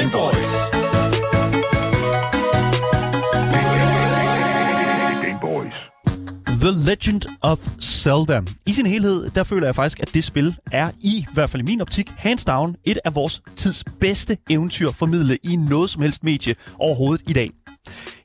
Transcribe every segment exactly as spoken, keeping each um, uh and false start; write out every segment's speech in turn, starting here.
Gameboys. Gameboys. The Legend of Zelda. I sin helhed, der føler jeg faktisk, at det spil er i, i hvert fald i min optik, hands down, et af vores tids bedste eventyr formidlet i noget som helst medie overhovedet i dag.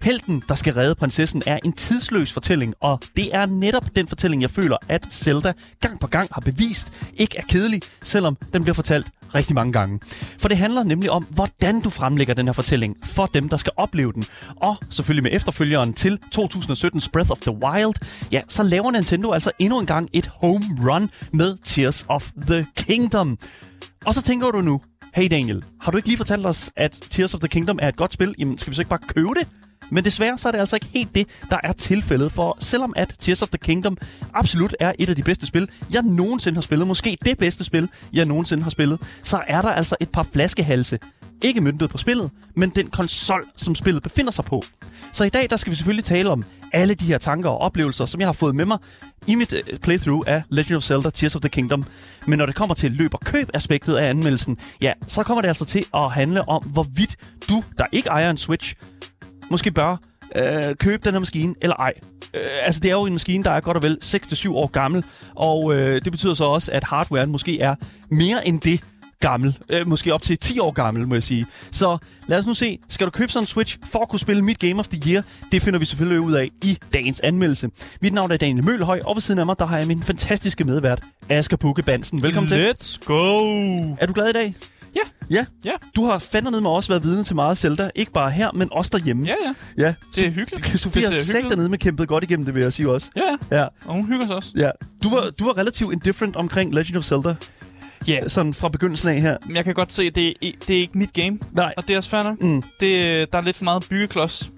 Helten, der skal redde prinsessen, er en tidsløs fortælling, og det er netop den fortælling, jeg føler, at Zelda gang på gang har bevist ikke er kedelig, selvom den bliver fortalt rigtig mange gange. For det handler nemlig om, hvordan du fremlægger den her fortælling for dem, der skal opleve den. Og selvfølgelig med efterfølgeren til to tusind syttens Breath of the Wild, ja, så laver Nintendo altså endnu en gang et home run med Tears of the Kingdom. Og så tænker du nu, hey Daniel, har du ikke lige fortalt os, at Tears of the Kingdom er et godt spil? Jamen, skal vi så ikke bare købe det? Men desværre så er det altså ikke helt det, der er tilfældet, for selvom at Tears of the Kingdom absolut er et af de bedste spil, jeg nogensinde har spillet, måske det bedste spil, jeg nogensinde har spillet, så er der altså et par flaskehalse. Ikke møntet på spillet, men den konsol, som spillet befinder sig på. Så i dag, der skal vi selvfølgelig tale om alle de her tanker og oplevelser, som jeg har fået med mig i mit playthrough af Legend of Zelda Tears of the Kingdom. Men når det kommer til løb- og køb-aspektet af anmeldelsen, ja, så kommer det altså til at handle om, hvorvidt du, der ikke ejer en Switch, måske bør øh, købe den her maskine, eller ej. Øh, altså, det er jo en maskine, der er godt og vel seks til syv år gammel, og øh, det betyder så også, at hardwaren måske er mere end det, gammel. Øh, måske op til ti år gammel, må jeg sige. Så lad os nu se. Skal du købe sådan en Switch for at kunne spille mit Game of the Year? Det finder vi selvfølgelig ud af i dagens anmeldelse. Mit navn er Daniel Møgelhøj, og ved siden af mig, der har jeg min fantastiske medvært, Asgar Bugge. Velkommen til. Let's go! Er du glad i dag? Ja. Ja? Ja. Du har fandme nede med også været vidne til meget Zelda. Ikke bare her, men også derhjemme. Ja, ja. Ja. Det er hyggeligt. Sofie har sagt dernede med kæmpet godt igennem det, vil jeg sige også. Ja, ja. Og hun hygger sig også. Ja. Du var, du var relativt indifferent omkring Legend of Zelda. Yeah. Sådan fra begyndelsen af her. Jeg kan godt se, at det er, det er ikke mit game. Nej. Og det er også fair nok. Mm. Det, der er lidt for meget byggeklods.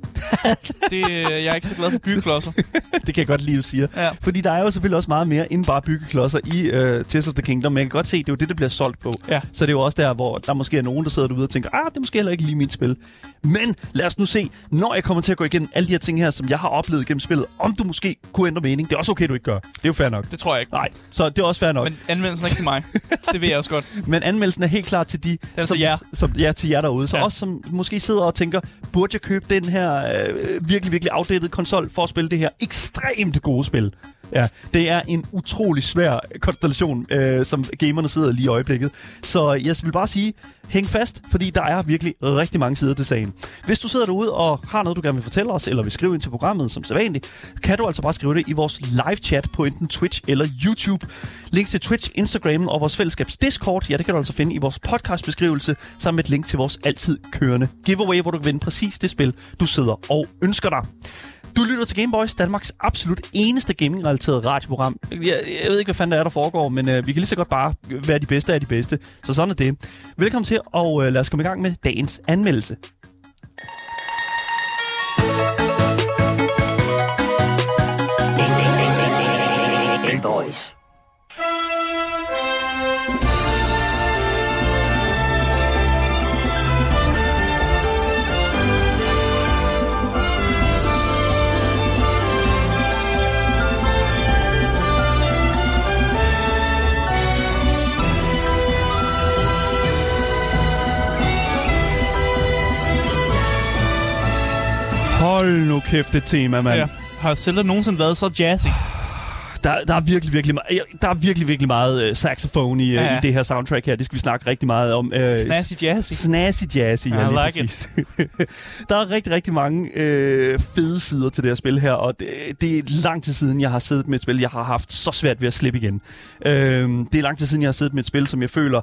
det, jeg er ikke så glad for byggeklodser. Det kan jeg godt lide, at sige. Ja. Fordi der er jo selvfølgelig også meget mere end bare byggeklodser i uh, Tears of the Kingdom. Men jeg kan godt se, at det er jo det, der bliver solgt på. Ja. Så det er jo også der, hvor der måske er nogen, der sidder derude og tænker, ah, det er måske heller ikke lige mit spil. Men lad os nu se, når jeg kommer til at gå igennem alle de her ting her, som jeg har oplevet gennem spillet, om du måske kunne ændre mening. Det er også okay, du ikke gør. Det er jo fair nok. Det tror jeg ikke. Nej, så det er også fair nok. Men anmeldelsen er ikke til mig. Det ved jeg også godt. Men anmeldelsen er helt klar til de, altså som, jer. Som, ja, til jer derude. Så ja. Også som måske sidder og tænker, burde jeg købe den her Øh, virkelig, virkelig outdated konsol for at spille det her ekstremt gode spil. Ja, det er en utrolig svær konstellation, øh, som gamerne sidder lige i øjeblikket. Så jeg vil bare sige, hæng fast, fordi der er virkelig rigtig mange sider til sagen. Hvis du sidder derude og har noget, du gerne vil fortælle os, eller vil skrive ind til programmet, som sædvanligt, kan du altså bare skrive det i vores live-chat på enten Twitch eller YouTube. Links til Twitch, Instagram og vores fællesskabs Discord, ja, det kan du altså finde i vores podcastbeskrivelse, sammen med et link til vores altid kørende giveaway, hvor du kan vinde præcis det spil, du sidder og ønsker dig. Du lytter til Gameboys, Danmarks absolut eneste gaming-relateret radioprogram. Jeg, jeg ved ikke, hvad fanden der er, der foregår, men øh, vi kan lige så godt bare være de bedste af de bedste. Så sådan er det. Velkommen til, og øh, lad os komme i gang med dagens anmeldelse. Gameboys. Hold nu kæft, det tema, mand. Ja. Har Zelda nogensinde været så jazzy? Der, der er virkelig, virkelig, me- der er virkelig, virkelig meget uh, saxofon i, uh, ja. i det her soundtrack her. Det skal vi snakke rigtig meget om. Uh, Snazzy jazzy. Snazzy jazzy, ja, lige like præcis. Der er rigtig, rigtig mange uh, fede sider til det her spil her, og det, det er lang tid siden, jeg har siddet med et spil, jeg har haft så svært ved at slippe igen. Uh, det er lang tid siden, jeg har siddet med et spil, som jeg føler,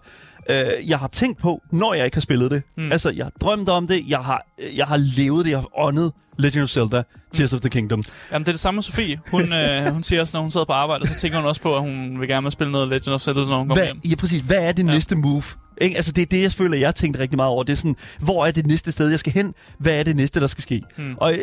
uh, jeg har tænkt på, når jeg ikke har spillet det. Mm. Altså, jeg har drømt om det, jeg har, jeg har levet det, jeg har åndet Legend of Zelda, Tears of the Kingdom. Jamen, det er det samme med Sofie. Hun, øh, hun siger også, når hun sidder på arbejde, så tænker hun også på, at hun vil gerne spille noget Legend of Zelda, når hun kommer Hva- hjem. Ja, præcis. Hvad er det ja. næste move? Ikke? Altså, det er det, jeg føler, jeg har tænkt rigtig meget over. Det er sådan, hvor er det næste sted, jeg skal hen? Hvad er det næste, der skal ske? Hmm. Og øh,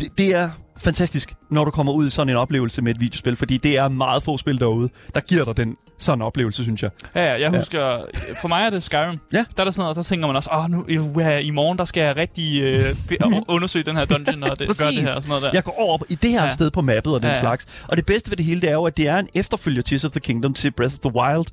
det, det er fantastisk, når du kommer ud i sådan en oplevelse med et videospil, fordi det er meget få spil derude, der giver dig den sådan en oplevelse, synes jeg. Ja, ja jeg husker... Ja. For mig er det Skyrim. Ja. Der er der sådan noget, der tænker man også, åh, nu, ja, i morgen, der skal jeg rigtig øh, de, undersøge den her dungeon, og det, gøre det her og sådan noget der. Jeg går over i det her ja. sted på mappet og den ja, ja. slags. Og det bedste ved det hele, det er jo, at det er en efterfølger Tears of the Kingdom til Breath of the Wild,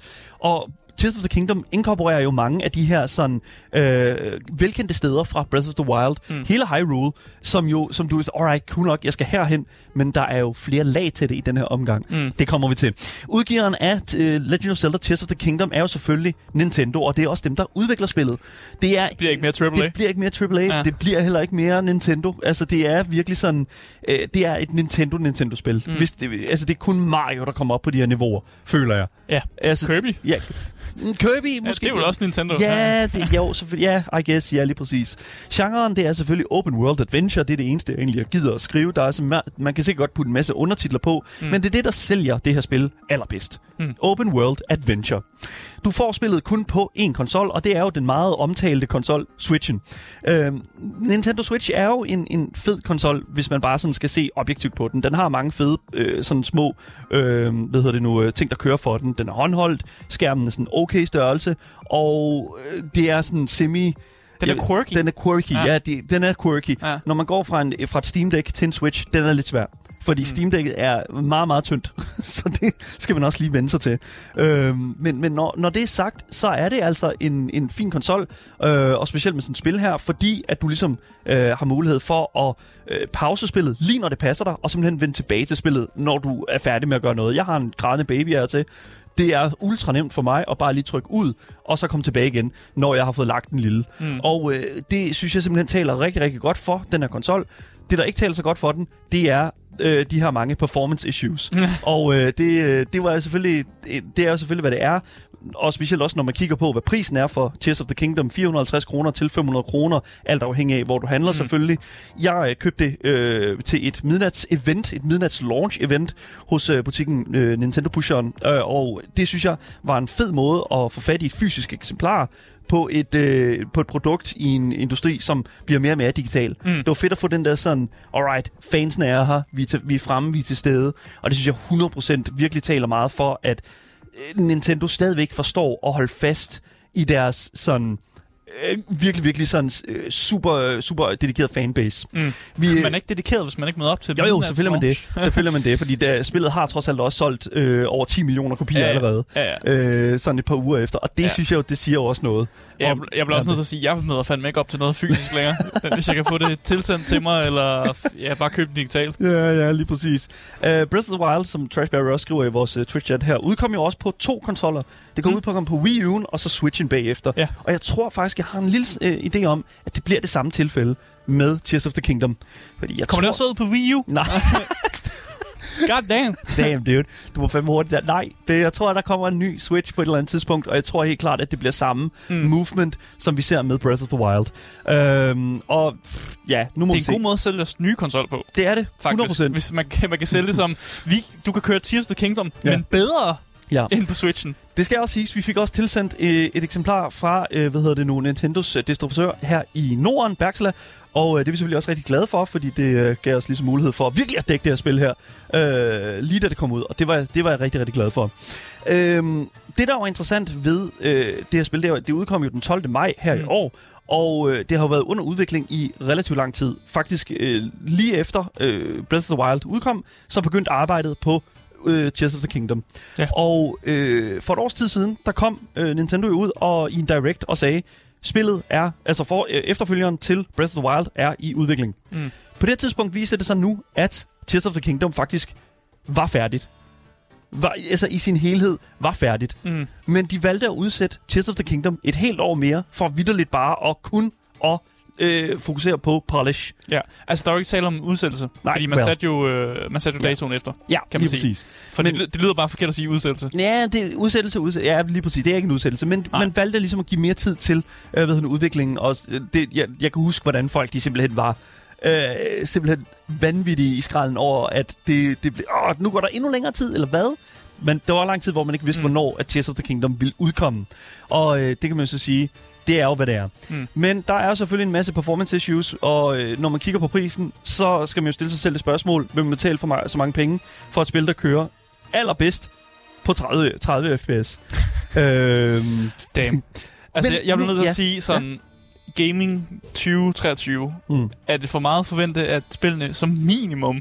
og Tears of the Kingdom inkorporerer jo mange af de her sådan øh, velkendte steder fra Breath of the Wild. Mm. Hele Hyrule, som jo som du all right, cool nok, jeg skal herhen, men der er jo flere lag til det i den her omgang. Mm. Det kommer vi til. Udgiveren af uh, Legend of Zelda Tears of the Kingdom er jo selvfølgelig Nintendo, og det er også dem, der udvikler spillet. Det, er, det bliver ikke mere triple A. Det bliver ikke mere triple A. Ja. Det bliver heller ikke mere Nintendo. Altså, det er virkelig sådan... Øh, det er et Nintendo-Nintendo-spil. Mm. Hvis det, altså, det er kun Mario, der kommer op på de her niveauer, føler jeg. Ja, altså, Kirby. Ja, Kirby, måske. Ja, det er jo også Nintendo. Ja, det, jo, selvfølgelig. Ja, I guess. Ja, lige præcis. Genren, det er selvfølgelig open world adventure. Det er det eneste, jeg egentlig gider at skrive. Der er altså, man kan sikkert godt putte en masse undertitler på, mm. men det er det, der sælger det her spil allerbedst. Mm. Open world adventure. Du får spillet kun på én konsol, og det er jo den meget omtalte konsol, Switchen. Øhm, Nintendo Switch er jo en, en fed konsol, hvis man bare sådan skal se objektivt på den. Den har mange fede øh, sådan små øh, hvad hedder det nu, ting, der kører for den. Den er håndholdt, skærmen er sådan okay størrelse, og øh, det er sådan semi... Den er quirky. Den er quirky, ja. ja de, den er quirky. Ja. Når man går fra, en, fra et Steam Deck til en Switch, den er lidt svær. Fordi mm. Steam Deck'et er meget, meget tyndt. Så det skal man også lige vende sig til. Øhm, men men når, når det er sagt, så er det altså en, en fin konsol. Øh, og specielt med sådan et spil her. Fordi at du ligesom øh, har mulighed for at øh, pause spillet lige når det passer dig. Og simpelthen vende tilbage til spillet, når du er færdig med at gøre noget. Jeg har en grædende baby her til. Det er ultra nemt for mig at bare lige trykke ud, og så komme tilbage igen, når jeg har fået lagt den lille. Mm. Og øh, det synes jeg simpelthen taler rigtig, rigtig godt for den her konsol. Det, der ikke taler så godt for den, det er øh, de her mange performance issues. Mm. Og øh, det, det, var selvfølgelig, det er jo selvfølgelig, hvad det er. Og specielt også, når man kigger på, hvad prisen er for Tears of the Kingdom. fire hundrede og halvtreds kroner til fem hundrede kroner, alt afhængig af, hvor du handler mm. selvfølgelig. Jeg købte det øh, til et midnats-event, et midnats-launch-event hos øh, butikken øh, Nintendo Pusheren. Øh, og det, synes jeg, var en fed måde at få fat i et fysisk eksemplar på et, øh, på et produkt i en industri, som bliver mere og mere digital. Mm. Det var fedt at få den der sådan, alright, fansene er her, vi er, til, vi er fremme, vi er til stede. Og det, synes jeg, hundrede procent virkelig taler meget for, at Nintendo stadigvæk forstår at holde fast i deres sådan øh, virkelig, virkelig sådan øh, super, super dedikeret fanbase. Mm. Vi, man er ikke dedikeret, hvis man ikke møder op til det. Jo, jo, selvfølgelig man det. Selvfølgelig man det, fordi der, spillet har trods alt også solgt øh, over ti millioner kopier ja, ja. allerede. Ja, ja. Øh, sådan et par uger efter. Og det ja. synes jeg jo, det siger jo også noget. Ja, jeg, jeg bliver også nødt til at sige, at jeg møder fandme ikke op til noget fysisk længere, hvis jeg kan få det tilsendt til mig, eller ja, bare købe det digitalt. Ja, ja, lige præcis. Uh, Breath of the Wild, som Trashberry også skriver i vores uh, Twitch-chat her, udkom jo også på to konsoller. Det går mm. ud på at komme på Wii U'en, og så Switchen bagefter. Ja. Og jeg tror faktisk, jeg har en lille uh, idé om, at det bliver det samme tilfælde med Tears of the Kingdom. Fordi jeg Kommer tror... det også ud på Wii U? Nej. God damn. Damn, dude. Du var fandme hurtigt der. Nej, det, jeg tror, at der kommer en ny Switch på et eller andet tidspunkt, og jeg tror helt klart, at det bliver samme mm. movement, som vi ser med Breath of the Wild. Øhm, og pff, ja, nu må vi se. Det er en se. god måde at sælge deres nye konsol på. Det er det, faktisk, hundrede procent. Hvis man kan, man kan sælge det som, vi, du kan køre Tears of the Kingdom, ja. men bedre ja. end på Switchen. Det skal også siges, vi fik også tilsendt øh, et eksemplar fra, øh, hvad hedder det nu, Nintendos øh, distributør her i Norden, Bergsla. Og øh, det er vi selvfølgelig også rigtig glade for, fordi det øh, gav os ligesom mulighed for at virkelig at dække det her spil her, øh, lige da det kom ud. Og det var, det var jeg rigtig, rigtig glad for. Øh, det, der var interessant ved øh, det her spil, det, var, det udkom jo den tolvte maj her mm. i år. Og øh, det har været under udvikling i relativt lang tid. Faktisk øh, lige efter øh, Breath of the Wild udkom, så begyndte arbejdet på Uh, Tears of the Kingdom. Ja. Og uh, for et års tid siden, der kom uh, Nintendo ud og i en direct og sagde, spillet er, altså for, uh, efterfølgeren til Breath of the Wild er i udvikling. Mm. På det tidspunkt viser det sig nu, at Tears of the Kingdom faktisk var færdigt. Var, altså i sin helhed var færdigt. Mm. Men de valgte at udsætte Tears of the Kingdom et helt år mere, for vitterligt bare at kun at Øh, fokusere på polish. Ja, altså der er jo ikke tale om udsættelse, Nej, fordi man well. satte jo, øh, man satte jo datoen ja. efter, ja, kan man sige. Præcis. For men, det, det lyder bare forkert at sige udsættelse. Ja, det, udsættelse, udsættelse, ja, lige præcis. Det er ikke en udsættelse, men Nej. man valgte ligesom at give mere tid til øh, ved den, udviklingen. Og det, jeg, jeg kan huske, hvordan folk de simpelthen var øh, simpelthen vanvittige i skralden over, at det, det blev, åh, nu går der endnu længere tid, eller hvad? Men der var lang tid, hvor man ikke vidste, mm. hvornår at Tears of the Kingdom ville udkomme. Og øh, det kan man jo så sige, det er jo, hvad det er. Mm. Men der er selvfølgelig en masse performance issues, og øh, når man kigger på prisen, så skal man jo stille sig selv et spørgsmål, vil man betale for ma- så mange penge for et spil, der kører allerbedst på tredive, tredive F P S. øhm. Damn. Altså, Men, jeg, jeg bliver nødt til ja, at sige sådan... Ja. Gaming tyve treogtyve, mm. er det for meget at forvente, at spillene som minimum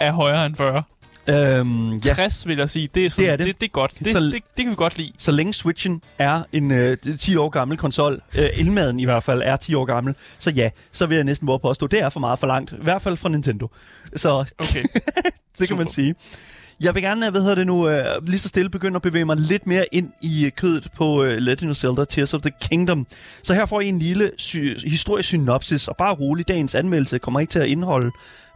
er højere end fyrre? Øhm, tres, ja. Vil jeg sige. Det er, sådan, det, er det. Det, det er godt. Det, så, det, det, det kan vi godt lide. Så længe Switchen er en øh, ti år gammel konsol, øh, indmaden i hvert fald er ti år gammel, så ja, så vil jeg næsten våge påstå, det er for meget for langt. I hvert fald fra Nintendo. Så okay. Det super. Kan man sige. Jeg vil gerne, hvad hedder det nu, øh, lige så stille begynde at bevæge mig lidt mere ind i kødet på øh, Legend of Zelda Tears of the Kingdom. Så her får I en lille sy- historisk synopsis, og bare rolig, dagens anmeldelse kommer ikke til at indeholde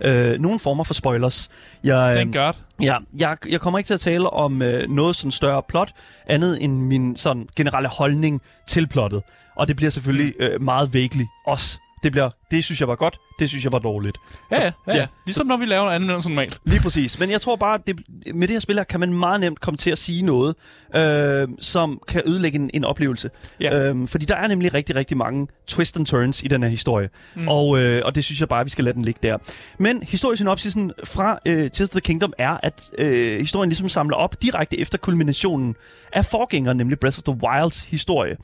øh, nogen former for spoilers. Jeg, Thank God. Ja, jeg, jeg kommer ikke til at tale om øh, noget sådan større plot, andet end min sådan generelle holdning til plottet. Og det bliver selvfølgelig øh, meget vægelig også. Det bliver, det synes jeg var godt, det synes jeg var dårligt. Ja, så, ja, ja. ja. Ligesom når vi laver en anmeldelse normalt. Lige præcis. Men jeg tror bare, det, med det her spil her, kan man meget nemt komme til at sige noget, øh, som kan ødelægge en, en oplevelse. Ja. Øh, fordi der er nemlig rigtig, rigtig mange twists and turns i den her historie. Mm. Og, øh, og det synes jeg bare, vi skal lade den ligge der. Men historiesynopsisen fra øh, Tears of the Kingdom er, at øh, historien ligesom samler op direkte efter kulminationen af forgængeren, nemlig Breath of the Wilds historie.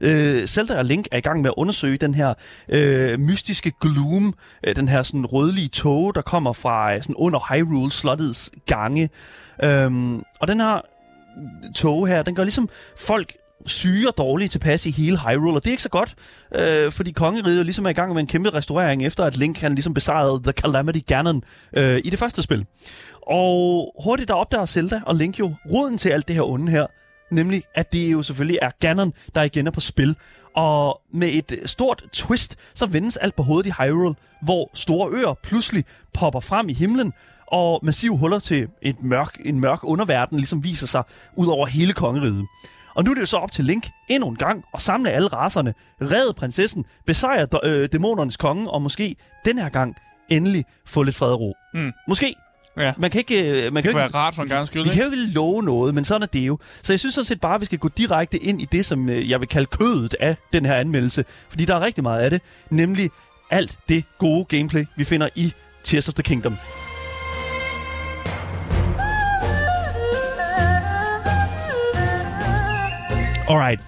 Øh, Zelda og Link er i gang med at undersøge den her øh, mystiske gloom, øh, den her sådan rødlige tåge, der kommer fra sådan under Hyrule slottets gange. Øh, og den her tåge her, den gør ligesom folk syge og dårlige tilpas i hele Hyrule, og det er ikke så godt, øh, fordi kongeriget ligesom er i gang med en kæmpe restaurering, efter at Link han ligesom besejrede The Calamity Ganon øh, i det første spil. Og hurtigt der opdager Zelda og Link jo roden til alt det her onde her, nemlig at det jo selvfølgelig er Ganon, der igen er på spil. Og med et stort twist, så vendes alt på hovedet i Hyrule, hvor store øer pludselig popper frem i himlen, og massive huller til et mørk, en mørk underverden ligesom viser sig ud over hele kongeriget. Og nu er det jo så op til Link endnu en gang at samle alle racerne, redde prinsessen, besejre øh, dæmonernes konge, og måske den her gang endelig få lidt fred og ro. Mm. Måske. Ja. Man kan ikke, man kan ikke være rart for en gang skyld. Vi kan jo ikke love noget, men sådan er det jo. Så jeg synes sådan set bare, at vi skal gå direkte ind i det, som jeg vil kalde kødet af den her anmeldelse. Fordi der er rigtig meget af det. Nemlig alt det gode gameplay, vi finder i Tears of the Kingdom. Alright.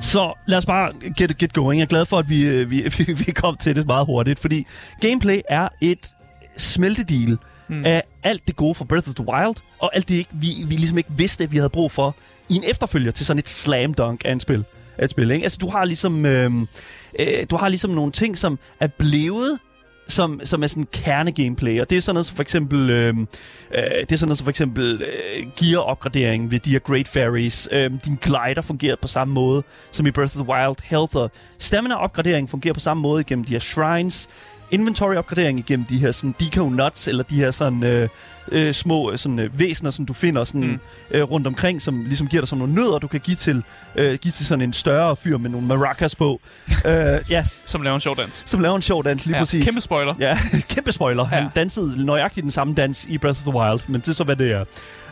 Så lad os bare get, get going. Jeg er glad for, at vi, vi, vi kom til det meget hurtigt. Fordi gameplay er et smeltedeal mm. af alt det gode fra Breath of the Wild, og alt det, ikke, vi, vi ligesom ikke vidste, at vi havde brug for i en efterfølger til sådan et slam dunk af et spil. Af et spil, ikke? Altså, du har ligesom, øh, øh, du har ligesom nogle ting, som er blevet, som, som er sådan kernegameplay, og det er sådan noget som for eksempel, øh, øh, det er sådan noget som for eksempel øh, gear-opgradering ved de her Great Fairies. Øh, din glider fungerer på samme måde som i Breath of the Wild. Health og stamina-opgradering fungerer på samme måde igennem de her shrines. Inventory-opgradering igennem de her sådan deco nuts, eller de her sådan, øh, øh, små sådan, øh, væsener, som du finder sådan, mm. øh, rundt omkring, som ligesom giver dig sådan nogle nødder, du kan give til, øh, give til sådan en større fyr med nogle maracas på. øh, ja. Som laver en sjov dans. Som laver en sjov dans, lige ja. Præcis. Kæmpe spoiler. Ja, kæmpe spoiler. Ja. Han dansede nøjagtigt den samme dans i Breath of the Wild, men det er så, hvad det er.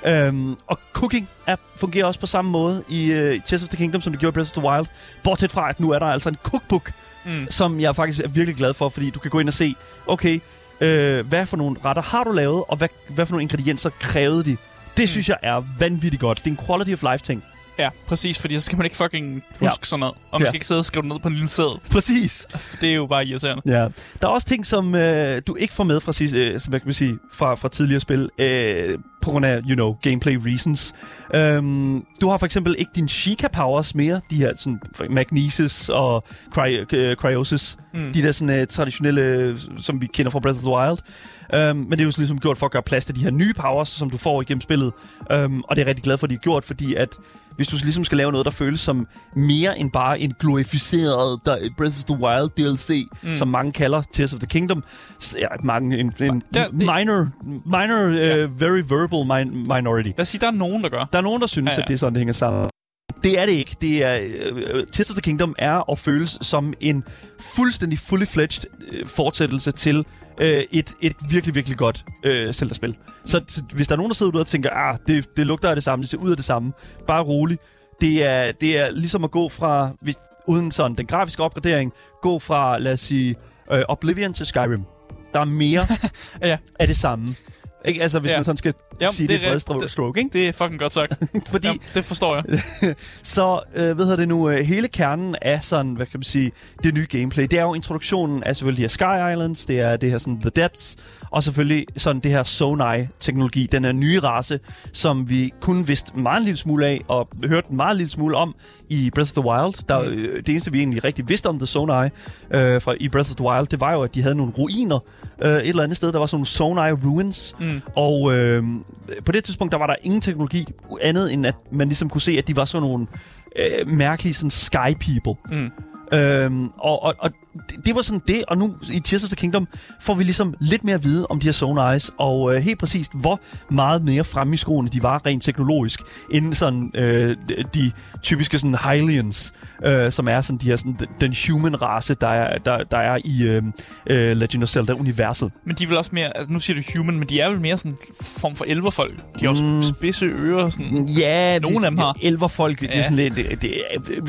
Øhm, og cooking app fungerer også på samme måde i øh, Tears of the Kingdom, som det gjorde i Breath of the Wild. Bortset fra, at nu er der altså en cookbook, mm. som jeg faktisk er virkelig glad for, fordi du kan gå ind og se, okay, øh, hvad for nogle retter har du lavet, og hvad, hvad for nogle ingredienser krævede de. Det mm. synes jeg er vanvittigt godt. Det er en quality of life ting. Ja, præcis, fordi så skal man ikke fucking huske ja. Sådan noget. Og man skal ja. Ikke sidde og skrive det ned på en lille seddel. Præcis. Det er jo bare irriterende. Ja. Der er også ting, som øh, du ikke får med fra, øh, som jeg kan sige, fra, fra tidligere spil, øh, på grund af, you know, gameplay reasons. Øhm, du har for eksempel ikke dine Sheikah powers mere, de her sådan, magnesis og cry- øh, cryosis, mm. de der sådan, øh, traditionelle, øh, som vi kender fra Breath of the Wild. Øhm, men det er jo ligesom gjort for at gøre plads til de her nye powers, som du får igennem spillet. Øhm, og det er jeg rigtig glad for, at de er gjort, fordi at hvis du ligesom skal lave noget, der føles som mere end bare en glorificeret der, Breath of the Wild D L C, mm. som mange kalder Tears of the Kingdom. Ja, mange, en, en der, minor, minor ja. uh, very verbal min- minority. Lad os sige, der er nogen, der gør. Der er nogen, der synes, ja, ja. At det er sådan, det hænger sammen. Det er det ikke. Det er, uh, Tears of the Kingdom er at føles som en fuldstændig fully-fledged uh, fortsættelse til Et, et virkelig, virkelig godt øh, Zelda-spil. Så t- hvis der er nogen, der sidder ude og tænker, ah, det, det lugter af det samme, det ser ud af det samme, bare rolig. Det er, det er ligesom at gå fra, hvis, uden sådan den grafiske opgradering, gå fra, lad os sige, øh, Oblivion til Skyrim. Der er mere ja. Af det samme. Ikke? Altså, hvis ja. man sådan skal Jamen, sige det, det er bredstrå- stroke, ikke? Det er fucking godt sagt. Fordi, Jamen, det forstår jeg. Så, øh, ved jeg det nu, hele kernen af sådan, hvad kan man sige, det nye gameplay, det er jo introduktionen af selvfølgelig de her Sky Islands, det er det her sådan The Depths, og selvfølgelig sådan det her Zonai-teknologi, den her nye race, som vi kun vidste meget en lille smule af, og hørte meget en lille smule om i Breath of the Wild. Der, mm. øh, det eneste, vi egentlig rigtig vidste om The Zonai øh, fra, i Breath of the Wild, det var jo, at de havde nogle ruiner øh, et eller andet sted. Der var sådan nogle Zonai ruins, mm. og øh, på det tidspunkt, der var der ingen teknologi andet, end at man ligesom kunne se, at de var sådan nogle øh, mærkelige sådan sky people. Mm. Øhm, og, og, og det, det var sådan det, og nu i Tears of the Kingdom får vi ligesom lidt mere at vide om de her Zonais, og øh, helt præcist, hvor meget mere fremme i skoene de var rent teknologisk, inden sådan øh, de typiske sådan Hylians, øh, som er sådan de her sådan den human race, der er, der, der er i øh, Legend of Zelda-universet. Men de er vel også mere, altså nu siger du human, men de er vel mere sådan form for elverfolk. De har også mm. spidse ører, sådan. Ja, nogle det, af dem har. Elverfolk, ja. Det er sådan lidt, det, det,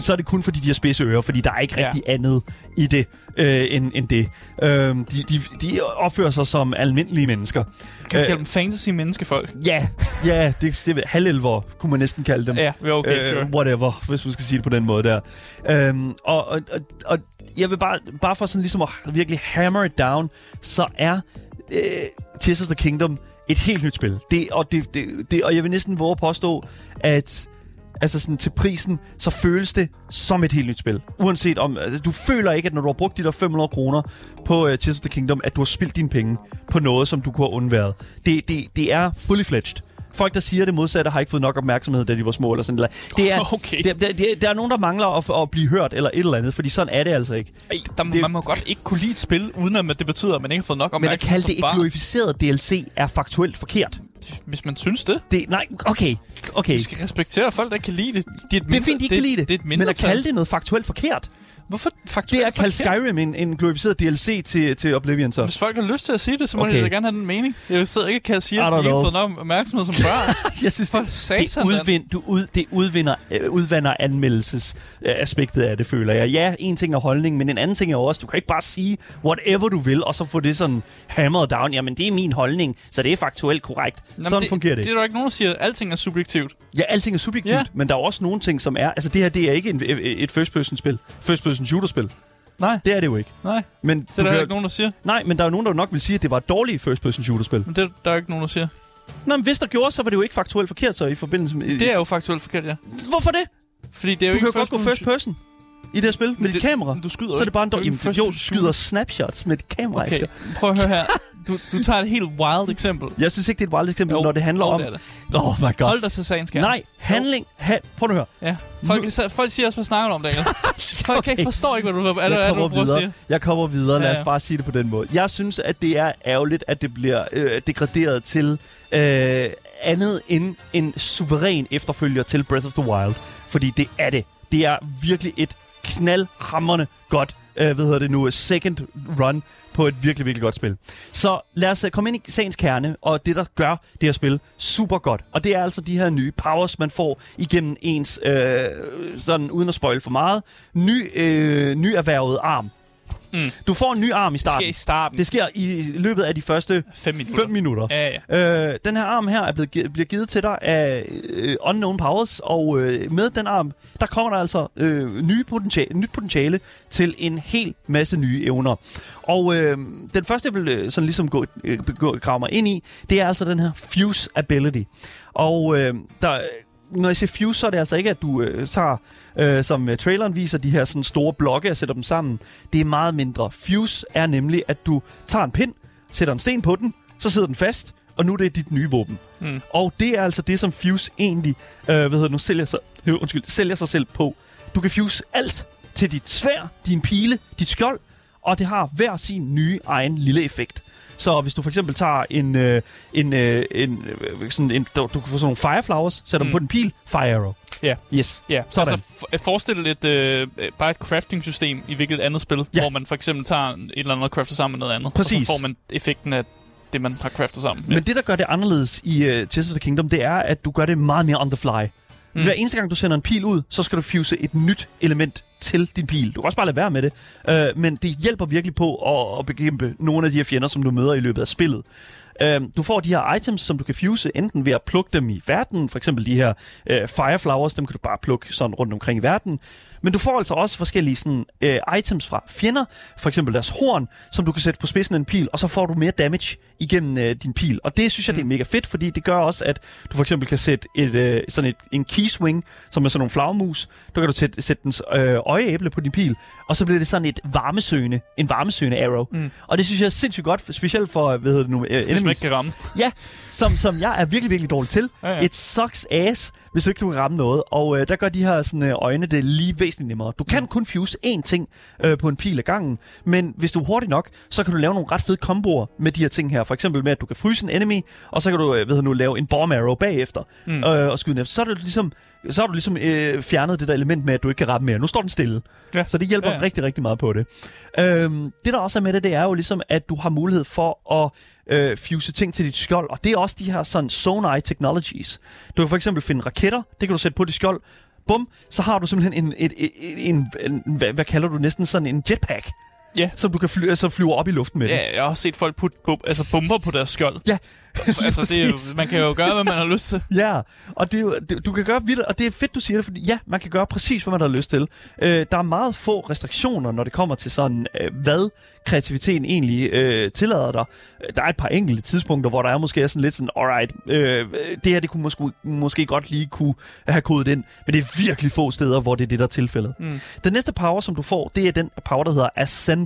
så er det kun fordi de har spidse ører, fordi der er ikke rigtig ja. andet i det øh, end, end det. Øh, de, de, de opfører sig som almindelige mennesker. Kan vi kalde dem fantasy-menneskefolk? Ja, ja, det, det halvelver kunne man næsten kalde dem. Ja, okay, sure. øh, whatever, hvis man skal sige det på den måde der. Øh, og, og, og, og jeg vil bare, bare for sådan ligesom at virkelig hammer it down, så er øh, Tears of the Kingdom et helt nyt spil. Det, og, det, det, det, og jeg vil næsten våge at påstå, at altså sådan til prisen, så føles det som et helt nyt spil. Uanset om, altså, du føler ikke, at når du har brugt de der fem hundrede kroner på uh, Tears of the Kingdom, at du har spildt dine penge på noget, som du kunne have undværet. Det, det, det er fully fledged. Folk, der siger det modsatte, har ikke fået nok opmærksomhed, da de var små eller sådan noget. Det er, okay. det, det, det, der er nogen, der mangler at, at blive hørt eller et eller andet, fordi sådan er det altså ikke. Ej, der, det, man må godt ikke kunne lide et spil, uden at det betyder, at man ikke har fået nok opmærksomhed. Men at kalde det et glorificeret D L C er faktuelt forkert. Hvis man synes det. det nej, okay. okay. Vi skal respektere folk, der kan lide det. Det er, mindre, det er fint, de ikke kan lide det, det men at kalde det noget faktuelt forkert. Hvorfor faktuelt det er at kalde Skyrim en, en glorificeret D L C til, til Oblivion så. Hvis folk har lyst til at sige det, så må okay. de da gerne have den mening. Jeg sidder ikke og kan sige, at de ikke har fået nok opmærksomhed som børn. Jeg synes, det, det, udvind, du ud, det udvinder, øh, udvander anmeldelsesaspektet af det, føler jeg. Ja, en ting er holdning, men en anden ting er også, du kan ikke bare sige whatever du vil, og så få det sådan hammered down. Jamen, det er min holdning, så det er faktuelt korrekt. Jamen, sådan det, fungerer det. Det er der ikke nogen, der siger, at alting er subjektivt. Ja, alting er subjektivt, ja. Men der er også nogle ting, som er. Altså, det her, det er ikke en, et first-person-spil. First-person en shooterspil. Nej. Det er det jo ikke. Nej. Men det er der jo ikke nogen, der siger. Nej, men der er jo nogen, der nok vil sige, at det var et dårligt first-person shooterspil. Men det er der jo ikke nogen, der siger. Nå, men hvis der gjorde, så var det jo ikke faktuelt forkert, så i forbindelse med. Det er jo faktuelt forkert, ja. Hvorfor det? Fordi det er jo du ikke kan jo godt gå first-person i det her spil med det, dit kamera. Du skyder så er det bare en dårlig. Jo, du skyder snapshots med dit kamera. Okay, prøv at høre her. Du, du tager et helt wild eksempel. Jeg synes ikke, det er et wild eksempel, jo, når det handler om. Det det. Oh my god. Hold dig til sagens kerne. Nej, handling. Ha- Prøv at høre. Ja. Folk, folk siger også, hvad snakker du om, Daniel? Folk okay. kan ikke forstå, ikke, hvad du, er, er, du prøver at sige. Jeg kommer videre. Lad ja, ja. os bare sige det på den måde. Jeg synes, at det er ærgerligt, at det bliver øh, degraderet til øh, andet end en suveræn efterfølger til Breath of the Wild. Fordi det er det. Det er virkelig et knaldhamrende godt, øh, hvad hedder det nu, second run på et virkelig, virkelig godt spil. Så lad os komme ind i sagens kerne, og det, der gør det her spil super godt. Og det er altså de her nye powers, man får igennem ens, øh, sådan uden at spoil for meget, ny, øh, nyerhvervet arm. Mm. Du får en ny arm i starten. Det sker i starten. Det sker i løbet af de første fem minutter. Fem minutter. Ja, ja. Øh, den her arm her er blevet, bliver givet til dig af øh, Unknown Powers, og øh, med den arm, der kommer der altså øh, nye potentiale, nyt potentiale til en hel masse nye evner. Og øh, den første, jeg vil sådan ligesom gå, øh, gå grave mig ind i, det er altså den her Fuse Ability. Og øh, der... Når jeg siger fuse, så er det altså ikke, at du øh, tager, øh, som traileren viser, de her sådan store blokke og sætter dem sammen. Det er meget mindre. Fuse er nemlig, at du tager en pind, sætter en sten på den, så sidder den fast, og nu er det dit nye våben. Mm. Og det er altså det, som Fuse egentlig øh, hvad hedder nu, sælger, sig, øh, undskyld, sælger sig selv på. Du kan fuse alt til dit sværd, din pile, dit skjold, og det har hver sin nye egen lille effekt. Så hvis du for eksempel tager en, øh, en, øh, en, øh, sådan en du, du kan få sådan nogle fireflowers, sætter mm. dem på den pil, fire arrow. Ja. Yeah. Yes. Ja. Yeah. Altså f- forestil dig et, øh, bare et crafting-system i hvilket andet spil, yeah. hvor man for eksempel tager et eller andet og crafter sammen med noget andet. Præcis. Og så får man effekten af det, man har craftet sammen. Men ja. det, der gør det anderledes i uh, Tears of the Kingdom, det er, at du gør det meget mere on the fly. Mm. Hver eneste gang, du sender en pil ud, så skal du fuse et nyt element til din pil. Du kan også bare lade være med det, øh, men det hjælper virkelig på at, at bekæmpe nogle af de her fjender, som du møder i løbet af spillet. Øhm, du får de her items, som du kan fuse, enten ved at plukke dem i verden, for eksempel de her øh, fireflowers, dem kan du bare plukke sådan rundt omkring i verden. Men du får altså også forskellige sådan, øh, items fra fjender, for eksempel deres horn, som du kan sætte på spidsen af en pil, og så får du mere damage igennem øh, din pil. Og det synes jeg, mm. det er mega fedt, fordi det gør også, at du for eksempel kan sætte et, øh, sådan et, en keyswing, som er sådan nogle flagmus, der kan du sætte, sætte dens øh, øjeæble på din pil, og så bliver det sådan et varmesøgende, en varmesøgende arrow. Mm. Og det synes jeg er sindssygt godt, specielt for, hvad hedder det nu, øh, enemies. Ja, som, som jeg er virkelig, virkelig dårlig til. Ja, ja. It sucks ass, hvis du ikke kan ramme noget. Og øh, der gør de her sådan, øh, øjne det lige væsentligt nemmere. Du kan mm. kun fuse én ting øh, på en pil ad gangen, men hvis du er hurtig nok, så kan du lave nogle ret fede komboer med de her ting her. For eksempel med, at du kan fryse en enemy, og så kan du øh, ved nu, lave en bomb arrow bagefter mm. øh, og skyde den efter. Så er det ligesom... så har du ligesom øh, fjernet det der element med, at du ikke kan rappe mere. Nu står den stille. Ja. Så det hjælper ja, ja. rigtig, rigtig meget på det. Øhm, det, der også er med det, det er jo ligesom, at du har mulighed for at øh, fuse ting til dit skjold. Og det er også de her sådan Zonai technologies. Du kan for eksempel finde raketter. Det kan du sætte på dit skjold. Bum, så har du simpelthen en, en, en, en, en hvad, hvad kalder du næsten sådan en jetpack. Yeah. Som du kan fly- altså flyve op i luften med. Ja, yeah, jeg har også set folk putte bum- altså bomber på deres skjold. Ja, altså det er jo, man kan jo gøre, hvad man har lyst til. Ja, og det er jo, det, du kan gøre vildt, og det er fedt, du siger det, fordi ja, man kan gøre præcis, hvad man har lyst til. Øh, der er meget få restriktioner, når det kommer til sådan, øh, hvad kreativiteten egentlig øh, tillader dig. Der er et par enkelte tidspunkter, hvor der er måske sådan lidt sådan, alright, øh, det her, det kunne måske, måske godt lige kunne have kodet ind, men det er virkelig få steder, hvor det er det, der er tilfældet. Mm. Den næste power, som du får, det er den power, der hedder Ascent.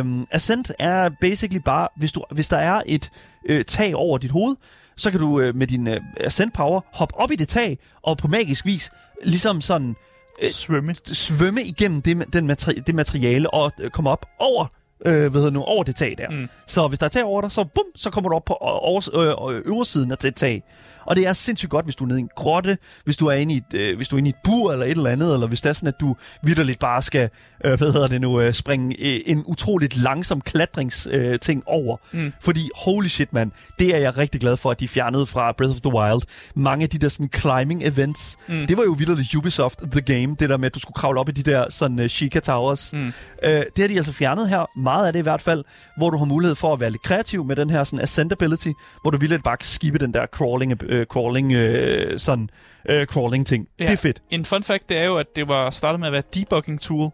Um, Ascent er basically bare, hvis, du, hvis der er et øh, tag over dit hoved, så kan du øh, med din øh, Ascent power hoppe op i det tag, og på magisk vis ligesom sådan øh, svømme. svømme igennem det, den materi- det materiale, og øh, komme op over Øh, hvad hedder nu, over det tag der. Mm. Så hvis der er tag over dig, så bum, så kommer du op på over, øh, øversiden af det tag. Og det er sindssygt godt, hvis du er nede i en grotte, hvis du er inde i et, øh, hvis du er inde i et bur eller et eller andet, eller hvis det er sådan, at du vitterligt bare skal, øh, hvad hedder det nu, øh, springe øh, en utroligt langsom klatringsting øh, over. Mm. Fordi, holy shit, mand, det er jeg rigtig glad for, at de fjernede fra Breath of the Wild. Mange af de der sådan climbing events, mm. det var jo vitterligt Ubisoft The Game, det der med, at du skulle kravle op i de der sådan uh, Sheikah Towers. Mm. Øh, det har de altså fjernet her, meget af det i hvert fald, hvor du har mulighed for at være lidt kreativ med den her sådan ascent ability, hvor du virkelig bare skippe den der crawling øh, crawling øh, sådan øh, crawling ting. Ja. Det er fedt. En fun fact, det er jo, at det var startet med at være debugging tool,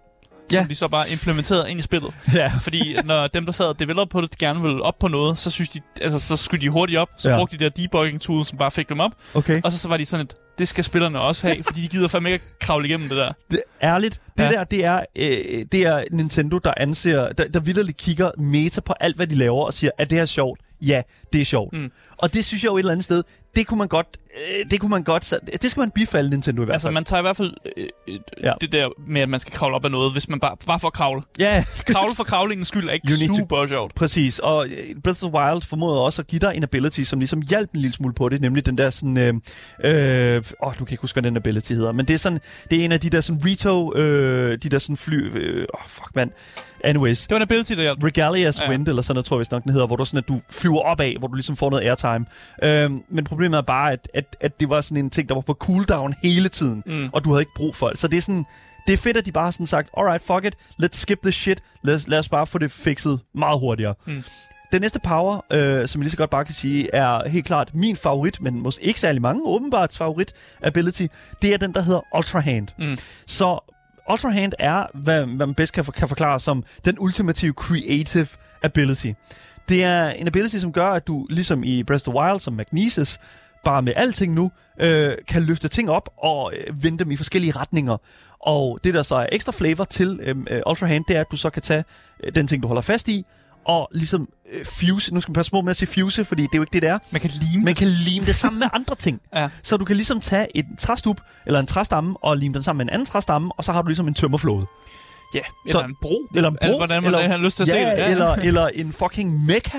som ja. de så bare implementerede ind i spillet. Ja. Fordi når dem, der sad og developede på det, de gerne ville op på noget, så synes de, altså så skulle de hurtigt op, så ja. brugte de der debugging tool, som bare fik dem op. Okay. Og så, så var de sådan et, det skal spillerne også have, fordi de gider fandme ikke at kravle igennem det der. Det, ærligt, det ja. der, det er, øh, det er Nintendo, der anser, der, der vitterligt kigger meta på alt, hvad de laver, og siger, at det her er sjovt. Ja, det er sjovt. Mm. Og det synes jeg jo et eller andet sted, det kunne man godt, øh, det kunne man godt, det skal man bifalde Nintendo i hvert fald. Altså man tager i hvert fald øh, øh, ja. det der med, at man skal kravle op af noget, hvis man bare, bare for at kravle. Yeah. Kravle for kravlingens skyld er ikke super sjovt. Præcis, og Breath of the Wild formåede også at give dig en ability, som ligesom hjalp en lille smule på det, nemlig den der sådan, øh, øh, åh, nu kan jeg ikke huske, hvad den ability hedder, men det er sådan, det er en af de der sådan Rito, øh, de der sådan fly, øh, åh, fuck mand. Anyways. Det var en ability, der hjalp. Regalia's ja. Wind, eller sådan noget, tror jeg vist nok den hedder, hvor du sådan, at du flyver opad, hvor du ligesom får noget airtime. Øhm, men problemet er bare, at, at, at det var sådan en ting, der var på cooldown hele tiden, mm. og du havde ikke brug for det. Så det er sådan, det er fedt, at de bare har sådan sagt, alright, fuck it, let's skip this shit, let's, lad os bare få det fikset meget hurtigere. Mm. Den næste power, øh, som jeg lige så godt bare kan sige, er helt klart min favorit, men måske ikke særlig mange, åbenbart favorit ability, det er den, der hedder Ultra Hand. Mm. Så Ultra Hand er, hvad, hvad man bedst kan, for, kan forklare som den ultimative creative ability. Det er en ability, som gør, at du, ligesom i Breath of the Wild, som Magnesis, bare med alting nu, øh, kan løfte ting op og øh, vende dem i forskellige retninger. Og det, der så er ekstra flavor til øh, Ultra Hand, det er, at du så kan tage øh, den ting, du holder fast i, og ligesom øh, fuse. Nu skal man passe på med at sige fuse, fordi det er jo ikke det, det er. Man kan lime, man kan lime det sammen med andre ting. Ja. Så du kan ligesom tage et træstup, eller en træstamme, og lime den sammen med en anden træstamme, og så har du ligesom en tømmerflåde. Ja, eller så, en bro. Eller en bro. Eller hvordan man eller, har lyst til at ja, se det. Ja. Eller, eller en fucking mecha.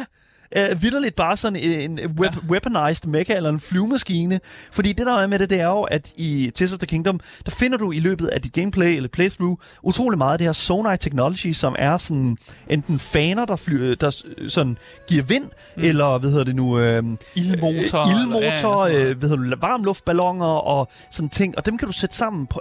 Uh, vitterligt bare sådan en web, ja. weaponized mecha eller en flyvemaskine. Fordi det, der er med det, det er jo, at i Tears of the Kingdom, der finder du i løbet af dit gameplay eller playthrough utrolig meget af det her Zonai Technology, som er sådan enten faner, der, fly, der sådan giver vind, mm. eller hvad hedder det nu, øh, ildmotor, øh, ildmotor eller, ja, øh, hvad hedder det, varmluftballoner og sådan ting. Og dem kan du sætte sammen på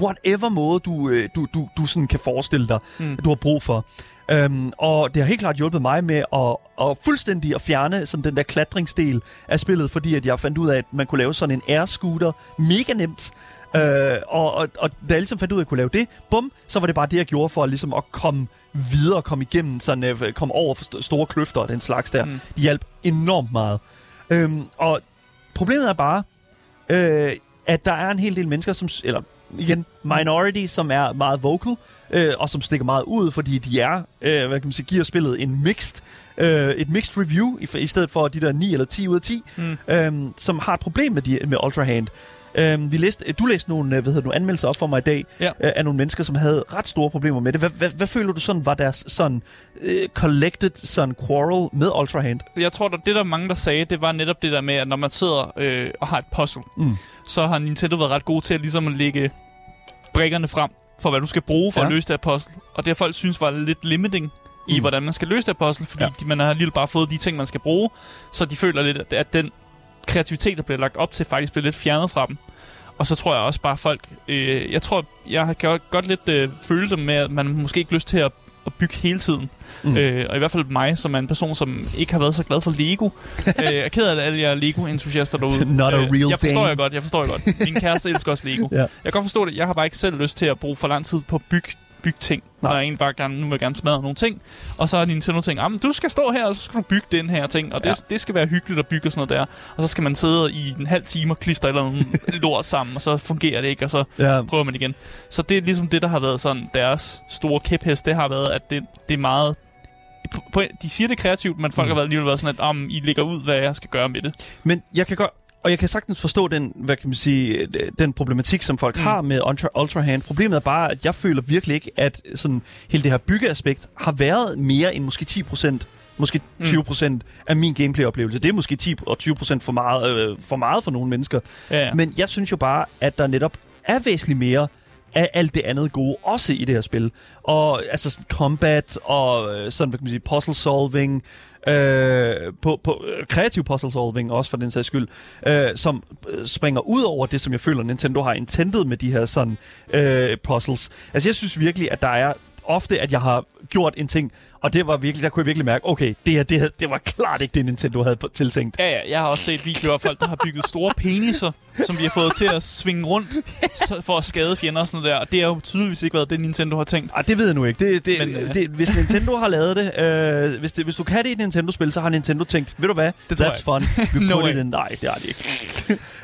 whatever måde, du, du, du, du sådan kan forestille dig, mm. at du har brug for. Øhm, og det har helt klart hjulpet mig med at, at fuldstændig at fjerne sådan den der klatringsdel af spillet, fordi at jeg fandt ud af, at man kunne lave sådan en airscooter mega nemt. Øh, og, og, og da jeg ligesom fandt ud af, at jeg kunne lave det, bum, så var det bare det, jeg gjorde for ligesom at komme videre, komme igennem, sådan, øh, komme over for st- store kløfter og den slags der. Mm. De hjalp enormt meget. Øhm, og problemet er bare, øh, at der er en hel del mennesker, som... Eller, igen, minority, som er meget vocal, øh, og som stikker meget ud, fordi de er, øh, hvad kan man sige, giver spillet en mixed, øh, et mixed review, i, i stedet for de der ni eller ti ud af ti, mm. øh, som har et problem med, de, med Ultrahand. Øh, vi læste, du læste nogle, hvad hedder, nogle anmeldelser op for mig i dag, ja. øh, af nogle mennesker, som havde ret store problemer med det. Hvad, hvad, hvad føler du sådan var deres sådan, øh, collected sådan, quarrel med Ultrahand? Jeg tror, at det der mange, der sagde, det var netop det der med, at når man sidder øh, og har et puzzle, mm. så har Nintendo været ret god til at ligesom at lægge brikkerne frem for, hvad du skal bruge for ja. At løse det her puzzle. Og det, folk synes, var lidt limiting mm. i, hvordan man skal løse det her puzzle, fordi ja. de, man har lige bare fået de ting, man skal bruge, så de føler lidt, at, at den kreativitet, der bliver lagt op til, faktisk bliver lidt fjernet fra dem. Og så tror jeg også bare, folk... Øh, jeg tror, jeg kan godt lidt øh, føle dem med, at man måske ikke har lyst til at, at bygge hele tiden. Mm. Øh, og i hvert fald mig, som er en person, som ikke har været så glad for Lego. øh, jeg er ked af alle jer Lego-entusiaster derude. Not a real øh, jeg forstår jeg godt, jeg forstår jeg godt. Min kæreste elsker også Lego. Yeah. Jeg kan godt forstå det. Jeg har bare ikke selv lyst til at bruge for lang tid på at bygge, bygge ting. Nej. Når jeg egentlig bare gerne, nu vil jeg gerne smadre nogle ting. Og så har Nintendo ting, ah, men du skal stå her, og så skal du bygge den her ting. Og det, ja. det skal være hyggeligt at bygge og sådan noget der. Og så skal man sidde i en halv time og klister eller noget lort sammen, og så fungerer det ikke, og så ja. prøver man igen. Så det er ligesom det, der har været sådan deres store kæphest. Det har været, at det, det er meget... På, på, de siger det kreativt, men folk mm. har været, alligevel været sådan, at ah, I lægger ud, hvad jeg skal gøre med det. Men jeg kan godt... Og jeg kan sagtens forstå den, hvad kan man sige, den problematik, som folk mm. har med Ultrahand. Problemet er bare, at jeg føler virkelig ikke, at sådan, hele det her byggeaspekt har været mere end måske ti procent, måske mm. tyve procent af min gameplay-oplevelse. Det er måske ti og tyve procent for meget, øh, for meget for nogle mennesker. Ja, ja. Men jeg synes jo bare, at der netop er væsentligt mere af alt det andet gode, også i det her spil. Og altså sådan combat og sådan, hvad kan man sige, puzzle solving, øh, på, på kreativ puzzle solving også for den sags skyld, øh, som springer ud over det, som jeg føler Nintendo har intentet med de her sådan øh, puzzles. Altså jeg synes virkelig, at der er ofte, at jeg har gjort en ting, og det var virkelig, der kunne jeg virkelig mærke, okay, det her, det, her, det var klart ikke det, Nintendo havde tiltænkt. Ja, ja, jeg har også set videoer af folk, der har bygget store peniser, som de har fået til at svinge rundt for at skade fjender og sådan noget der, og det har jo tydeligvis ikke været det, Nintendo har tænkt. Ah, det ved jeg nu ikke. Det, det, Men, det, det, hvis Nintendo har lavet det, øh, hvis det, hvis du kan det i et Nintendo-spil, så har Nintendo tænkt, ved du hvad, det that's fun, vi no putter den. Nej, det har de ikke.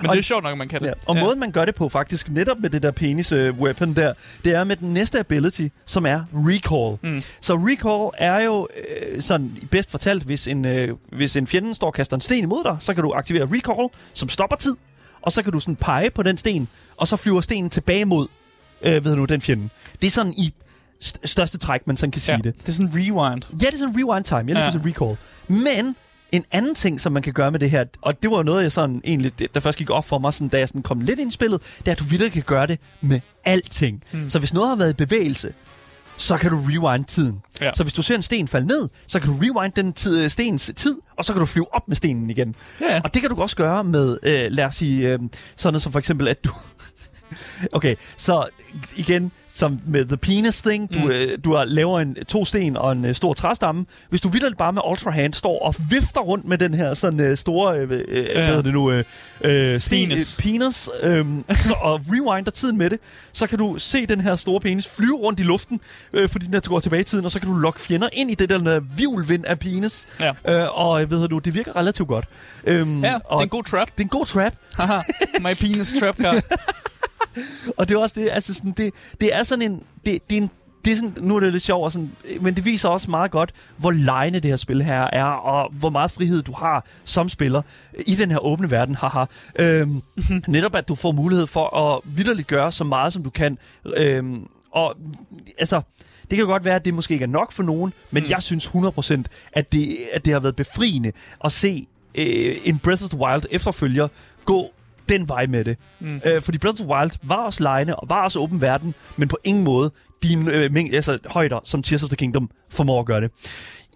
Men og, det er sjovt nok, at man kan det. Ja. Og ja. måden, man gør det på faktisk, netop med det der penis-weapon der, det er med den næste ability, som er recall. Mm. Så recall er jo øh, sådan bedst fortalt, hvis en, øh, hvis en fjende står og kaster en sten imod dig, så kan du aktivere recall, som stopper tid, og så kan du sådan pege på den sten, og så flyver stenen tilbage mod øh, ved nu, den fjende. Det er sådan i st- største træk, man sådan kan sige ja, det. Det er sådan rewind. Ja, det er sådan rewind time. Jeg ja. Ligesom recall. Men en anden ting, som man kan gøre med det her, og det var noget, jeg sådan egentlig, der først gik op for mig, sådan, da jeg sådan kom lidt ind i spillet, det er, at du virkelig kan gøre det med alting. Mm. Så hvis noget har været i bevægelse, så kan du rewind tiden. Ja. Så hvis du ser en sten falde ned, så kan du rewind den t- stens tid, og så kan du flyve op med stenen igen. Ja. Og det kan du også gøre med, øh, lad os sige, øh, sådan noget som for eksempel, at du... Okay, så igen, som med the penis thing, du, mm. øh, du har, laver en, to sten og en øh, stor træstamme. Hvis du vildt bare med Ultrahand står og vifter rundt med den her sådan øh, store, øh, øh, ja. hvad hedder det nu, øh, øh, sten, penis, øh, penis øh, så, og rewinder tiden med det, så kan du se den her store penis flyve rundt i luften, øh, fordi den her går tilbage i tiden, og så kan du lokke fjender ind i det der vivlvind af penis. Ja. Øh, og hvad hedder du, det virker relativt godt. Øh, ja, det er en god trap. Det er en god trap. Haha, my penis trap card. Og det er også det, altså sådan, det, det er sådan en, det, det er en, det er sådan, nu er det lidt sjovt, og sådan, men det viser også meget godt, hvor lejende det her spil her er, og hvor meget frihed du har som spiller i den her åbne verden, haha. Øhm, netop at du får mulighed for at vitterligt gøre så meget, som du kan, øhm, og altså... Det kan godt være, at det måske ikke er nok for nogen, men mm. jeg synes hundrede procent, at det, at det har været befriende at se øh, en Breath of the Wild efterfølger gå den vej med det. Mm. Øh, fordi Breath of the Wild var også lejende og var også åben verden, men på ingen måde de øh, mængde, altså, højder, som Tears of the Kingdom formår at gøre det.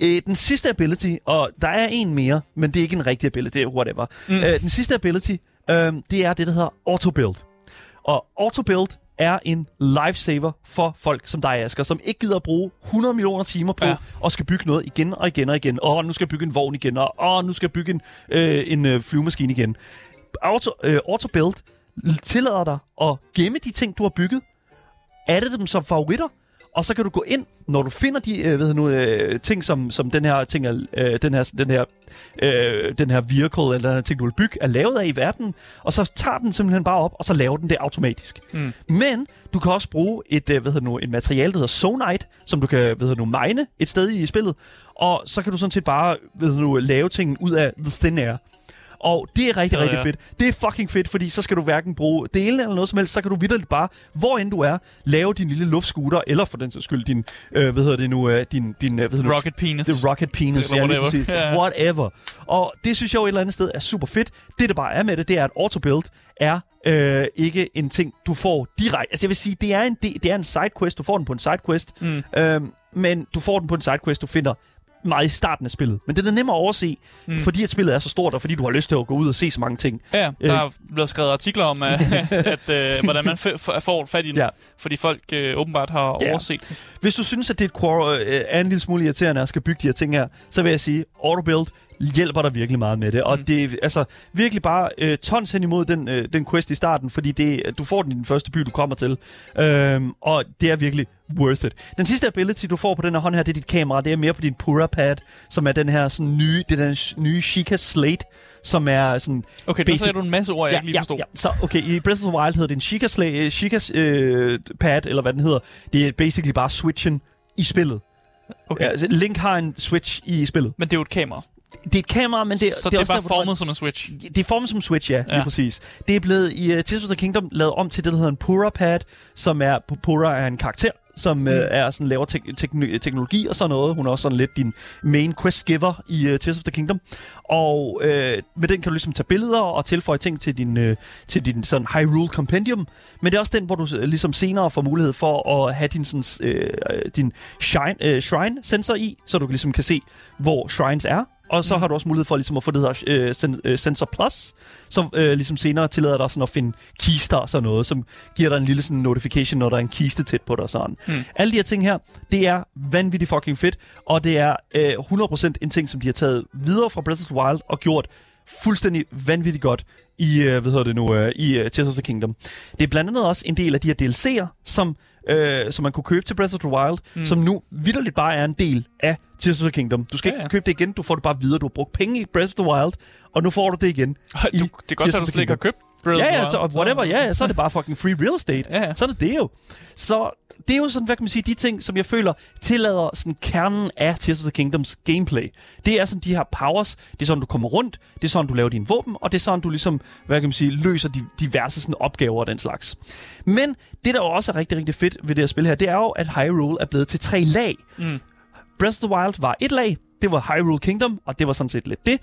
Øh, den sidste ability, og der er en mere, men det er ikke en rigtig ability, whatever. Mm. Øh, den sidste ability, øh, det er det, der hedder auto-build. Og auto-build er en lifesaver for folk som dig, Asger, som ikke gider at bruge hundrede millioner timer på, ja, og skal bygge noget igen og igen og igen. Åh, nu skal jeg bygge en vogn igen, og åh, nu skal jeg bygge en, øh, en øh, flyvemaskine igen. Auto, øh, Autobuild tillader dig at gemme de ting, du har bygget, adde dem som favoritter, og så kan du gå ind, når du finder de øh, ved nu, øh, ting, som, som den her ting, øh, den her den her øh, den her vehicle eller den her ting, du vil bygge, er lavet af i verden, og så tager den simpelthen bare op, og så laver den det automatisk. Mm. Men du kan også bruge et øh, ved nu, et materiale, der hedder Zonai, som du kan ved nu, mine et sted i spillet, og så kan du sådan set bare ved nu, lave tingene ud af the thin air. Og det er rigtig, ja, rigtig fedt. Det er fucking fedt, fordi så skal du hverken bruge dele eller noget som helst. Så kan du vitterligt bare, hvor end du er, lave din lille luftscooter, eller for den sags skyld din, øh, hvad hedder det nu, øh, din, din øh, hvad hedder rocket nu, penis. The rocket penis, det, ja, whatever. Præcis. Yeah. Whatever. Og det synes jeg jo et eller andet sted er super fedt. Det, der bare er med det, det er, at autobuild er øh, ikke en ting, du får direkte. Altså jeg vil sige, det er en, det er en sidequest. Du får den på en sidequest. Mm. Øh, men du får den på en sidequest, du finder meget i starten af spillet. Men det er nemmere at overse, mm. fordi at spillet er så stort, og fordi du har lyst til at gå ud og se så mange ting. Ja, der er blevet skrevet artikler om, at, at, at, hvordan man f- f- får fat i den, ja, fordi folk øh, åbenbart har ja. overset den. Hvis du synes, at det er, et quarrel, øh, er en lille smule irriterende at skal bygge de her ting her, så vil jeg sige, autobuild hjælper dig virkelig meget med det. Og mm. det er altså virkelig bare øh, tons hen imod den, øh, den quest i starten, fordi det, du får den i den første by, du kommer til. Øhm, og det er virkelig worth it. Den sidste ability, du får på den her hånd her, det er dit kamera. Det er mere på din Pura Pad, som er den her sådan nye, det der nye Sheikah Slate, som er sådan... Okay, nu sagde du en masse ord, jeg ja, ikke lige forstod. Ja, ja. Så, okay, i Breath of the Wild hedder det en Sheikah Slate, Sheikah øh, Pad, eller hvad den hedder. Det er basically bare switchen i spillet. Okay. Ja, altså, Link har en switch i spillet. Men det er jo et kamera. Det er et kamera, men det, det, det er også bare der, formet som en Switch. Det er formet som en Switch, ja, ja. Lige præcis. Det er blevet i uh, Tears of the Kingdom lavet om til det, der hedder en Pura Pad, som er, Pura er en karakter, som mm. uh, er sådan, laver te- te- teknologi og sådan noget. Hun er også sådan lidt din main quest giver i uh, Tears of the Kingdom. Og uh, med den kan du ligesom tage billeder og tilføje ting til din, uh, til din sådan Hyrule Compendium. Men det er også den, hvor du uh, ligesom senere får mulighed for at have din, sådan, uh, din shine, uh, shrine sensor i, så du ligesom kan se, hvor shrines er. Og så har du også mulighed for ligesom at få det der øh, sen, øh, Sensor Plus, som øh, ligesom senere tillader dig sådan at finde kister og sådan noget, som giver dig en lille sådan notification, når der er en kiste tæt på dig og sådan. Mm. Alle de her ting her, det er vanvittigt fucking fedt, og det er øh, hundrede procent en ting, som de har taget videre fra Breath of the Wild og gjort fuldstændig vanvittigt godt i, øh, hvad hedder det nu, øh, i øh, Tears of the Kingdom. Det er blandt andet også en del af de her D L C'er, som, øh, som man kunne købe til Breath of the Wild, mm. som nu vitterligt bare er en del af Tears of the Kingdom. Du skal ja, ja. ikke købe det igen, du får det bare videre. Du har brugt penge i Breath of the Wild, og nu får du det igen. Du, det er godt, at du slet ikke har købt Breath of the Wild. Ja, ja, så, whatever, ja, ja, så er det bare fucking free real estate. Ja, ja. Så er det det jo. Så det er jo sådan, hvad kan man sige, de ting, som jeg føler tillader sådan kernen af Tears of the Kingdoms gameplay. Det er sådan de her powers, det er sådan, du kommer rundt, det er sådan, du laver din våben, og det er sådan, du ligesom, hvad kan man sige, løser de diverse sådan opgaver og den slags. Men det, der jo også er rigtig, rigtig fedt ved det her spil her, det er jo, at Hyrule er blevet til tre lag. Mm. Breath of the Wild var et lag, det var Hyrule Kingdom, og det var sådan set lidt det.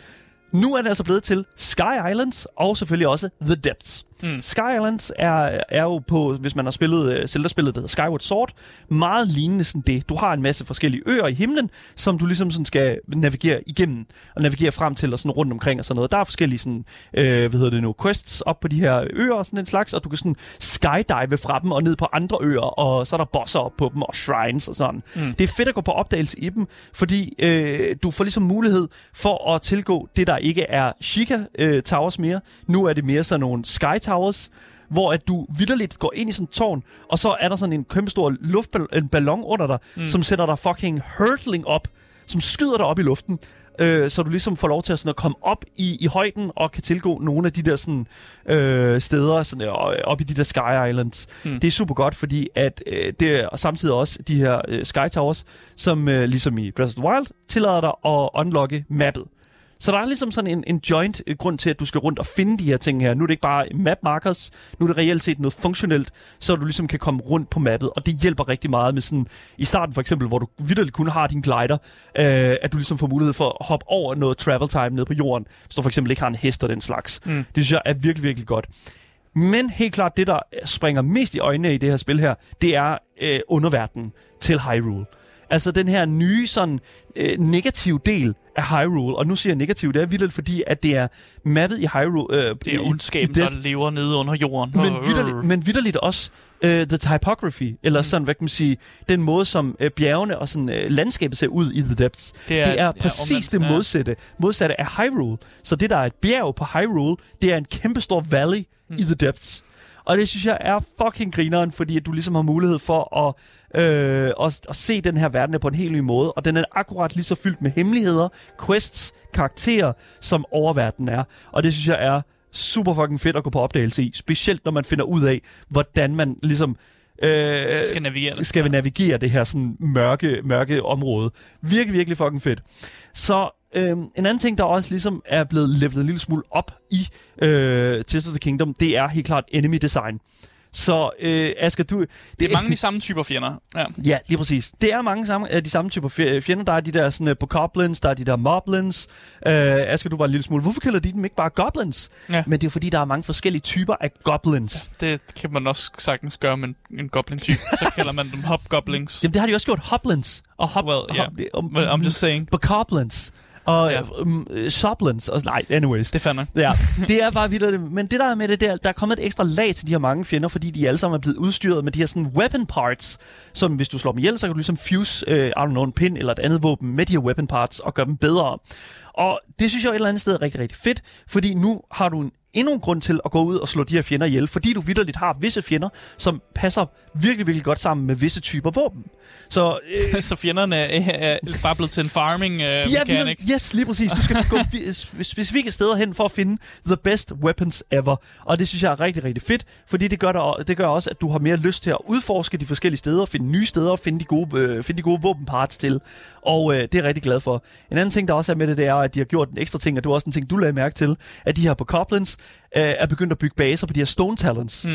Nu er det altså blevet til Sky Islands, og selvfølgelig også The Depths. Mm. Sky Islands er, er jo på, hvis man har spillet Zelda-spillet, der hedder Skyward Sword, meget lignende sådan det. Du har en masse forskellige øer i himlen, som du ligesom sådan skal navigere igennem, og navigere frem til og sådan rundt omkring og sådan noget. Der er forskellige sådan, øh, hvad hedder det nu, quests op på de her øer og sådan den slags, og du kan sådan skydive fra dem og ned på andre øer, og så er der bosser op på dem og shrines og sådan. Mm. Det er fedt at gå på opdagelse i dem, fordi øh, du får ligesom mulighed for at tilgå det, der ikke er Sheikah øh, Towers mere. Nu er det mere sådan nogle Sky Towers, hvor at du vitterligt går ind i sådan et tårn, og så er der sådan en kæmpestor luftballon under dig, mm. som sætter dig fucking hurtling op, som skyder dig op i luften, øh, så du ligesom får lov til at, sådan at komme op i, i højden, og kan tilgå nogle af de der sådan, øh, steder sådan, øh, op i de der Sky Islands. Mm. Det er super godt, fordi at, øh, det er samtidig også de her øh, Sky Towers, som øh, ligesom i Breath of the Wild, tillader dig at unlocke mappet. Så der er ligesom sådan en, en joint grund til, at du skal rundt og finde de her ting her. Nu er det ikke bare map markers, nu er det reelt set noget funktionelt, så du ligesom kan komme rundt på mappet, og det hjælper rigtig meget med sådan, i starten for eksempel, hvor du vitterligt kun har din glider, øh, at du ligesom får mulighed for at hoppe over noget travel time ned på jorden, hvis du for eksempel ikke har en hest og den slags. Mm. Det synes jeg er virkelig, virkelig godt. Men helt klart, det der springer mest i øjnene i det her spil her, det er øh, underverdenen til Hyrule. Altså den her nye sådan øh, negative del af Hyrule, og nu siger jeg negativ, det er vildt, fordi at det er mappet i Hyrule... Øh, det er ondskaben, der lever nede under jorden. Men vitterligt, men vitterligt også uh, the typography, eller sådan, hvad kan man sige, den måde, som uh, bjergene og sådan, uh, landskabet ser ud i The Depths. Det er, det er præcis ja, omvendt, det modsatte, ja. modsatte af Hyrule. Så det, der er et bjerg på Hyrule, det er en kæmpestor valley mm. i The Depths. Og det synes jeg er fucking grineren, fordi at du ligesom har mulighed for at, øh, at, at se den her verden på en helt ny måde. Og den er akkurat lige så fyldt med hemmeligheder, quests, karakterer, som oververdenen er. Og det synes jeg er super fucking fedt at gå på opdagelse i. Specielt når man finder ud af, hvordan man ligesom øh, skal, navigere, skal vi navigere det her sådan mørke, mørke område. Virkelig, virkelig fucking fedt. Så... Uh, en anden ting, der også ligesom er blevet levelet en lille smule op i uh, Tears of the Kingdom, det er helt klart enemy design. Så uh, Asger, du... Det, det er mange de samme typer fjender. Ja, ja lige præcis. Det er mange samme, de samme typer fjender. Der er de der sådan, uh, goblins, der er de der moblins. Uh, Asger, du var en lille smule... Hvorfor kalder de dem ikke bare goblins? Ja. Men det er fordi, der er mange forskellige typer af goblins. Ja, det kan man også sagtens gøre med en, en goblin-type. Så kalder man dem hobgoblins. Jamen, det har de også gjort. Hoblins og hop... Well, yeah. hop um, well, I'm just saying. Bokoblins. Og ja. um, Shoplins og nej, anyways. Det fandme. Ja, det er bare vildt. Men det der er med det der, der er kommet et ekstra lag til de her mange fjender, fordi de alle sammen er blevet udstyret med de her sådan weapon parts, som hvis du slår dem ihjel, så kan du ligesom fuse, øh, I don't know, en pin eller et andet våben med de her weapon parts og gøre dem bedre. Og det synes jeg et eller andet sted er rigtig, rigtig fedt, fordi nu har du en endnu en grund til at gå ud og slå de her fjender ihjel, fordi du vitterligt har visse fjender, som passer virkelig, virkelig godt sammen med visse typer våben. Så, øh, så fjenderne er, er bare blevet til en farming øh, mekanik. Yes, lige præcis. Du skal gå specifikke steder hen for at finde the best weapons ever. Og det synes jeg er rigtig, rigtig fedt, fordi det gør, der, det gør også, at du har mere lyst til at udforske de forskellige steder, finde nye steder og finde de gode, øh, finde de gode våbenparts til. Og øh, det er jeg rigtig glad for. En anden ting, der også er med det, det er, at de har gjort en ekstra ting, og det var også en ting, du lagde mærke til, at de her på Goblins er begyndt at bygge baser på de her Stone Talons.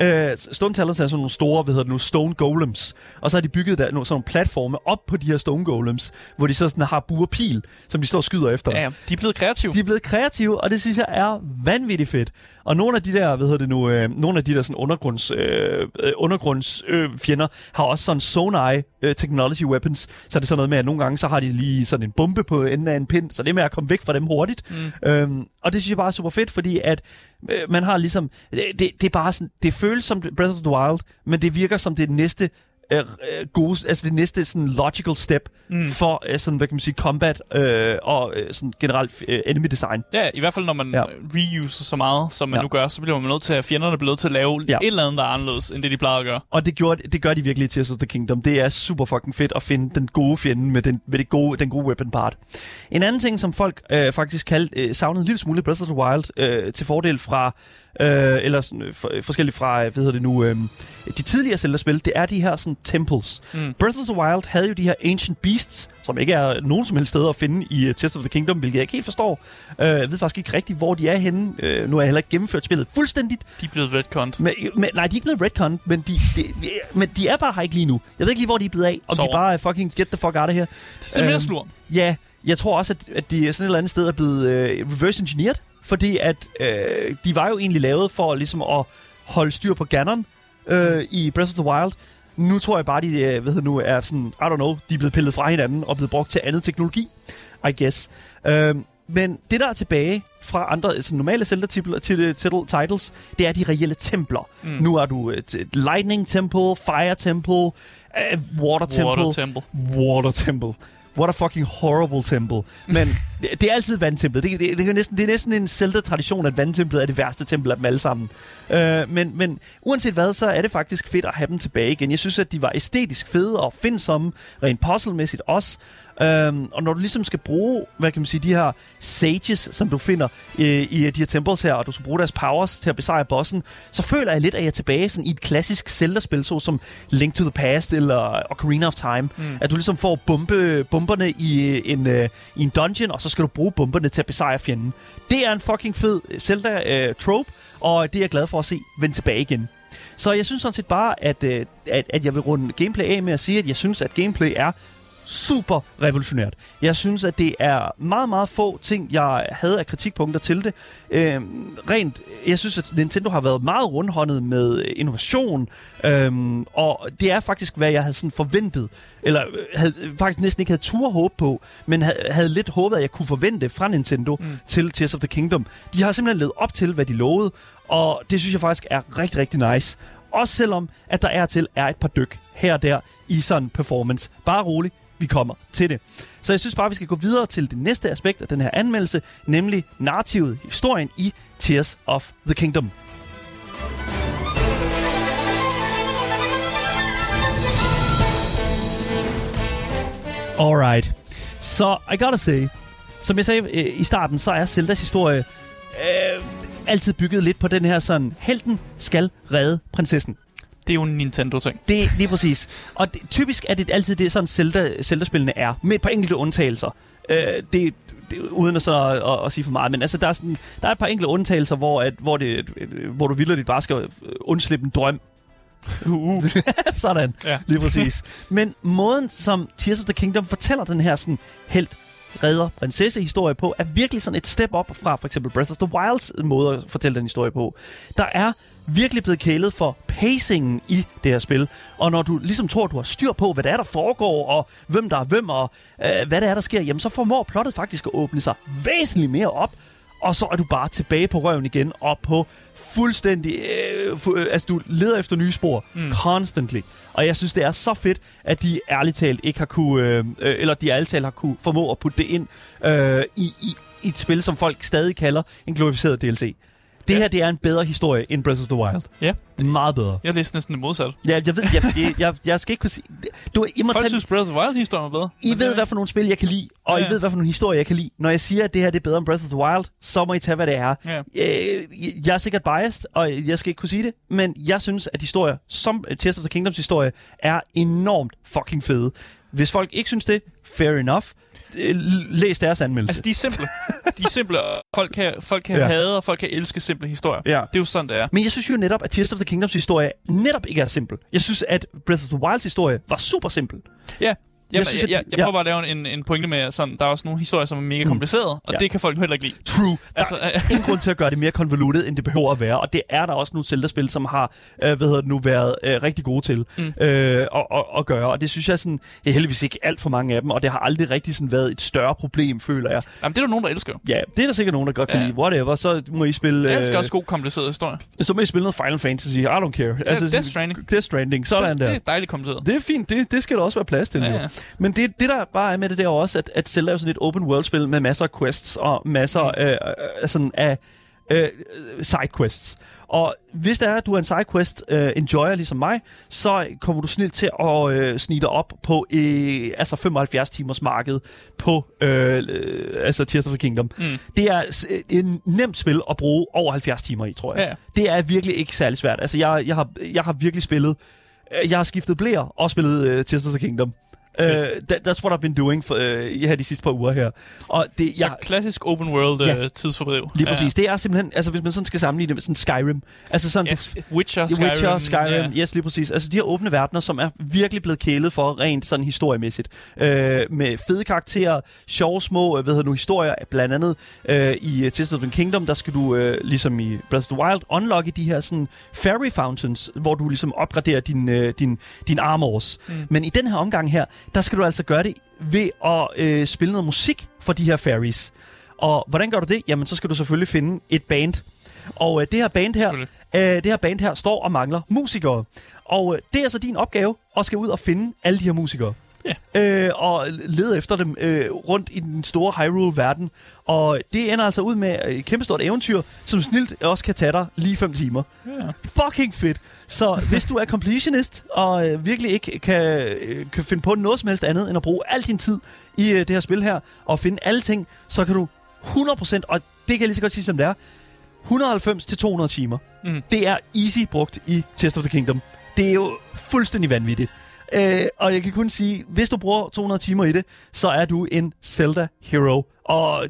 Ja. Uh, Stone Talons er sådan nogle store, hvad hedder det nu, Stone Golems. Og så har de bygget der, sådan nogle platforme op på de her Stone Golems, hvor de så sådan har bue og pil, som de står og skyder efter. Ja, ja, de er blevet kreative. De er blevet kreative, og det synes jeg er vanvittigt fedt. Og nogle af de der, hvad hedder det nu, øh, nogle af de der sådan undergrunds, øh, undergrunds øh, fjender har også sådan Zonai øh, Technology Weapons. Så er det sådan noget med, at nogle gange, så har de lige sådan en bombe på enden af en pind, så det er med at komme væk fra dem hurtigt. Mm. Øhm, og det synes jeg bare er super fedt, fordi at øh, man har ligesom, det, det, det er bare sådan, det føles som Breath of the Wild, men det virker som det næste øh, gode, altså det næste sådan logical step mm. for øh, sådan, hvad kan man sige, combat øh, og øh, sådan generelt øh, enemy design. Ja, i hvert fald når man ja. reuser så meget, som man ja. nu gør, så bliver man nødt til at fjenderne bliver nødt til at lave ja. et eller andet, der er anderledes, end det de plejer at gøre. Og det, gjorde, det gør de virkelig i Tears of the Kingdom. Det er super fucking fedt at finde den gode fjende med den, med det gode, den gode weapon part. En anden ting, som folk øh, faktisk kaldte, øh, savnede en lille smule Breath of the Wild øh, til fordel fra Øh, eller sådan, for, forskelligt fra, hvad hedder det nu, øh, de tidligere Zelda-spil, det er de her sådan temples. Mm. Breath of the Wild havde jo de her Ancient Beasts, som ikke er nogen som helst steder at finde i uh, Tears of the Kingdom, hvilket jeg ikke helt forstår. Uh, jeg ved faktisk ikke rigtigt, hvor de er henne. Uh, nu er jeg heller ikke gennemført spillet fuldstændigt. De er blevet retconned. Men, men, nej, de er ikke blevet retconned, men de, de, de, men de er bare her ikke lige nu. Jeg ved ikke lige, hvor de er blevet af, om Sover. de bare fucking get the fuck out of her. Det er simpelthen uh, slur. Ja, jeg tror også, at, at de sådan et eller andet sted er blevet uh, reverse engineered. Fordi at øh, de var jo egentlig lavet for ligesom at holde styr på Ganon øh, i Breath of the Wild. Nu tror jeg bare, de øh, ved nu er sådan, I don't know, de er blevet pillet fra hinanden og blevet brugt til andet teknologi, I guess. Øh, men det, der er tilbage fra andre sådan normale Zelda-titles, det er de reelle templer. Mm. Nu er du et Lightning Temple, Fire Temple, uh, Water Temple. Water Temple. Water Temple. What a fucking horrible temple. Men det, det er altid vandtemplet. Det, det, det, er næsten, det er næsten en Zelda-tradition, at vandtemplet er det værste tempel af dem alle sammen. Uh, men, men uanset hvad, så er det faktisk fedt at have dem tilbage igen. Jeg synes, at de var æstetisk fede og findsomme, rent puzzlemæssigt også. Uh, og når du ligesom skal bruge, hvad kan man sige, de her sages, som du finder uh, i de her temples her, og du skal bruge deres powers til at besejre bossen, så føler jeg lidt, at jeg er tilbage sådan, i et klassisk Zelda-spil, så som Link to the Past eller Ocarina of Time. Mm. At du ligesom får bombe, bombe bomberne i en, øh, i en dungeon, og så skal du bruge bomberne til at besejre fjenden. Det er en fucking fed Zelda-trope, øh, og det er jeg glad for at se vende tilbage igen. Så jeg synes sådan set bare, at, øh, at, at jeg vil runde gameplay af med at sige, at jeg synes, at gameplay er super revolutionært. Jeg synes, at det er meget, meget få ting, jeg havde af kritikpunkter til det. Øh, rent, jeg synes, at Nintendo har været meget rundhåndet med innovation, øh, og det er faktisk, hvad jeg havde sådan forventet, eller havde, faktisk næsten ikke havde tur håb på, men havde, havde lidt håbet, at jeg kunne forvente fra Nintendo mm. til Tears of the Kingdom. De har simpelthen levet op til, hvad de lovede, og det synes jeg faktisk er rigtig, rigtig nice. Også selvom, at der er til er et par dyk her og der i sådan performance. Bare rolig, vi kommer til det. Så jeg synes bare, vi skal gå videre til det næste aspekt af den her anmeldelse, nemlig narrativet, historien i Tears of the Kingdom. Alright. Så I gotta say, som jeg sagde øh, i starten, så er Zeldas historie øh, altid bygget lidt på den her sådan, helten skal redde prinsessen. Det er jo en Nintendo-ting. Det er lige præcis. Og det, typisk er det altid det, sådan Zelda, Zelda-spillene er, med et par enkelte undtagelser. Øh, det, det, uden at, så, at, at sige for meget, men altså, der, er sådan, der er et par enkelte undtagelser, hvor, at, hvor, det, hvor du vildt dit bare skal undslippe en drøm. Uh. Sådan, ja. Lige præcis. Men måden, som Tears of the Kingdom fortæller den her sådan, helt redder prinsessehistorie på, er virkelig sådan et step up fra for eksempel Breath of the Wilds måde at fortælle den historie på. Der er virkelig blevet kælet for pacingen i det her spil, og når du ligesom tror, du har styr på, hvad der er, der foregår, og hvem der er hvem, og øh, hvad der er, der sker, jamen så formår plottet faktisk at åbne sig væsentligt mere op, og så er du bare tilbage på røven igen, og på fuldstændig... Øh, fu- øh, altså, du leder efter nye spor. Mm. Constantly. Og jeg synes, det er så fedt, at de ærligt talt ikke har kunne... Øh, øh, eller de ærligt talt har kunne formå at putte det ind øh, i, i, i et spil, som folk stadig kalder en glorificeret D L C. Det ja. her, det er en bedre historie end Breath of the Wild. Ja. Meget bedre. Jeg læste næsten det modsatte. Ja, jeg ved... Jeg, jeg, jeg, jeg skal ikke kunne sige... Du, I må folk tage, synes, Breath of the Wild-historien er bedre. I ved, hvad, hvad for nogle spil, jeg kan lide, og ja. I ved, hvad for nogle historier, jeg kan lide. Når jeg siger, at det her det er bedre end Breath of the Wild, så må I tage, hvad det er. Ja. Øh, jeg er sikkert biased, og jeg skal ikke kunne sige det, men jeg synes, at historier som Tears of the Kingdoms historie er enormt fucking fede. Hvis folk ikke synes det, fair enough. Læs deres anmeldelse. Altså, de er simple. De er simple. Folk kan, folk kan ja. hade, og folk kan elske simple historier. Ja. Det er jo sådan, det er. Men jeg synes jo netop, at Tears of the Kingdoms historie netop ikke er simpel. Jeg synes, at Breath of the Wilds historie var super simpel. Ja. Jeg, jeg, synes, jeg, jeg, jeg ja. prøver bare at lave en, en pointe med, at sådan, der er også nogle historier, som er mega komplicerede, og ja. det kan folk heller ikke lide. True. Altså, der er ingen grund til at gøre det mere konvolutet, end det behøver at være, og det er der også nogle Zelda-spil, som har øh, hvad hedder det nu, været øh, rigtig gode til mm. øh, og, og, at gøre, og det synes jeg sådan, det er heldigvis ikke alt for mange af dem, og det har aldrig rigtig sådan været et større problem, føler jeg. Jamen, det er der nogen, der elsker. Ja, det er der sikkert nogen, der godt kan ja. lide. Whatever, så må I spille... Jeg elsker øh, også god kompliceret historie. Så må I spille noget Final Fantasy, I don't care. Altså, ja, Death Stranding. Death Stranding, sådan der. Det er dejligt kompliceret. Det er fint, det, det skal der også være plads til. Ja, ja. Men det, det der bare er med det der også, at, at Zelda er jo sådan et open world-spil med masser af quests og masser mm. øh, øh, sådan af øh, sidequests. Og hvis der er, at du er en sidequest øh, enjoyer ligesom mig, så kommer du snilt til at øh, snige dig op på øh, altså femoghalvfjerds timers marked på øh, øh, altså Tears of the Kingdom. Mm. Det er et nemt spil at bruge over halvfjerds timer i, tror jeg. Ja. Det er virkelig ikke særlig svært. Altså jeg, jeg, har, jeg har virkelig spillet, jeg har skiftet blæer og spillet øh, Tears of the Kingdom. Uh, that, that's what I've been doing for, uh, her de sidste par uger her. Og det, så jeg, klassisk open world ja, uh, tidsfordriv. Lige præcis. Ja. Det er simpelthen, altså hvis man sådan skal sammenligne det med sådan Skyrim. Altså sådan yes, du, Witcher, Skyrim. Witcher, Skyrim. Yeah. Yes, lige præcis. Altså de her åbne verdener, som er virkelig blevet kælet for rent sådan historiemæssigt. Uh, med fede karakterer, sjove små, uh, hvad hedder nu, historier. Blandt andet uh, i Tears of the Kingdom, der skal du, uh, ligesom i Breath of the Wild, unlocke de her sådan fairy fountains, hvor du ligesom opgraderer din, uh, din, din armors. Mm. Men i den her omgang her, der skal du altså gøre det ved at øh, spille noget musik for de her fairies. Og hvordan gør du det? Jamen, så skal du selvfølgelig finde et band. Og øh, det her band her, øh, det her band her står og mangler musikere. Og øh, det er så din opgave at skal ud og finde alle de her musikere. Yeah. Øh, og lede efter dem øh, rundt i den store Hyrule-verden. Og det ender altså ud med et kæmpestort eventyr, som snilt også kan tage dig lige fem timer. Yeah. Fucking fedt. Så hvis du er completionist og øh, virkelig ikke kan, øh, kan finde på noget som helst andet end at bruge al din tid i øh, det her spil her og finde alle ting, så kan du hundrede procent, og det kan jeg lige så godt sige som det er, hundrede og halvfems til to hundrede timer. Mm. Det er easy brugt i Tears of the Kingdom. Det er jo fuldstændig vanvittigt. Øh, og jeg kan kun sige, hvis du bruger to hundrede timer i det, så er du en Zelda hero. Og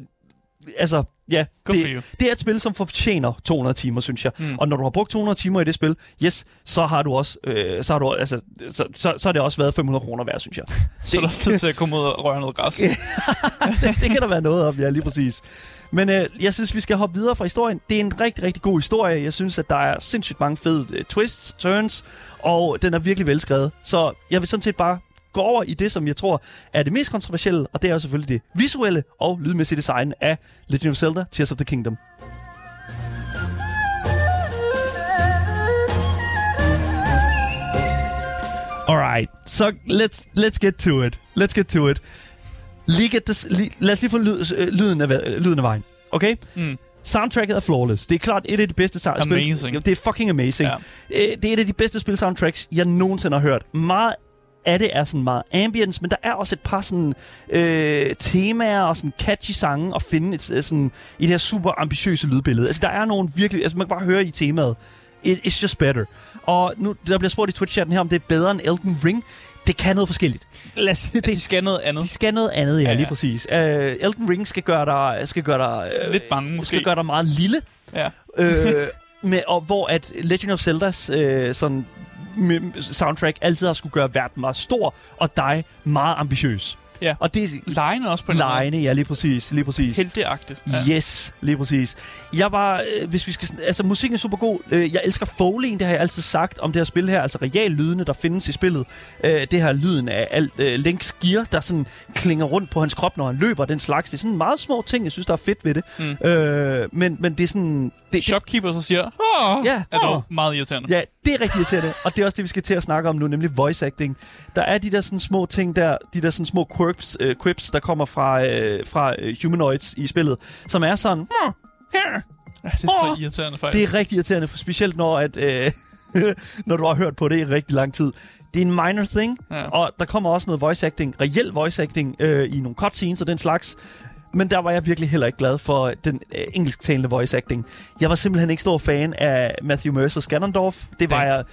altså, ja, det, det er et spil, som fortjener to hundrede timer, synes jeg. Mm. Og når du har brugt to hundrede timer i det spil, yes, så har du også, øh, så har du altså, så, så, så har det også været fem hundrede kroner værd, synes jeg. Så er der også tid til at komme ud og røre noget græs. det, det kan der være noget om, ja, lige præcis. Men øh, jeg synes, vi skal hoppe videre fra historien. Det er en rigtig, rigtig god historie. Jeg synes, at der er sindssygt mange fede øh, twists, turns, og den er virkelig velskrevet. Så jeg vil sådan set bare gå over i det, som jeg tror er det mest kontroversielle, og det er jo selvfølgelig det visuelle og lydmæssige design af Legend of Zelda Tears of the Kingdom. Alright, så so let's, let's get to it. Let's get to it. Lige get this, lige, lad os lige få lyd, lyden, af, lyden af vejen. Okay? Mm. Soundtracket er flawless. Det er klart et af de bedste sa- spil. Det er fucking amazing. Yeah. Det er et af de bedste spil-soundtracks, jeg nogensinde har hørt. Meget af det er sådan meget ambience, men der er også et par sådan, øh, temaer og sådan catchy sange at finde et, sådan, i det her super ambitiøse lydbillede. Altså, der er nogle virkelig... Altså, man kan bare høre i temaet. It, it's just better. Og nu, der bliver spurgt i Twitch-chatten her, om det er bedre end Elden Ring. Det kan noget forskelligt. Os, det, de skal noget andet. De skal noget andet, ja, ja, ja. Lige præcis. Uh, Elden Ring skal gøre dig... Skal gøre dig uh, lidt bange, måske. Skal gøre dig meget lille. Ja. uh, med, og hvor at Legend of Zeldas uh, sådan, soundtrack altid har skulle gøre verden meget stor, og dig meget ambitiøs. Ja. Og det er lejene også på en lejene, ja, lige præcis, lige præcis. Helteagtigt. Ja. Yes, lige præcis. Jeg var, øh, hvis vi skal, altså musikken er super god. Øh, jeg elsker Foley'en, det har jeg altid sagt om det her spil her, altså real lydene der findes i spillet. Øh, det her lyden af alt øh, Links gear, der sådan klinger rundt på hans krop når han løber, den slags. Det er sådan meget små ting, jeg synes der er fedt ved det. Mm. Øh, men men det er sådan det, shopkeeper så siger, åh, ja, er dog meget irriterende. Ja, det er rigtig irriterende, og det er også det vi skal til at snakke om nu, nemlig voice acting. Der er de der sådan små ting der, de der sådan små Quirps, øh, quips, der kommer fra, øh, fra humanoids i spillet, som er sådan... Ja, det er så irriterende, faktisk. Det er rigtig irriterende, specielt når, at, øh, når du har hørt på det i rigtig lang tid. Det er en minor thing, ja. Og der kommer også noget voice acting, reel voice acting, øh, i nogle cutscenes og den slags. Men der var jeg virkelig heller ikke glad for den øh, engelsktalende voice acting. Jeg var simpelthen ikke stor fan af Matthew Mercer Skanderdov. Det var jeg...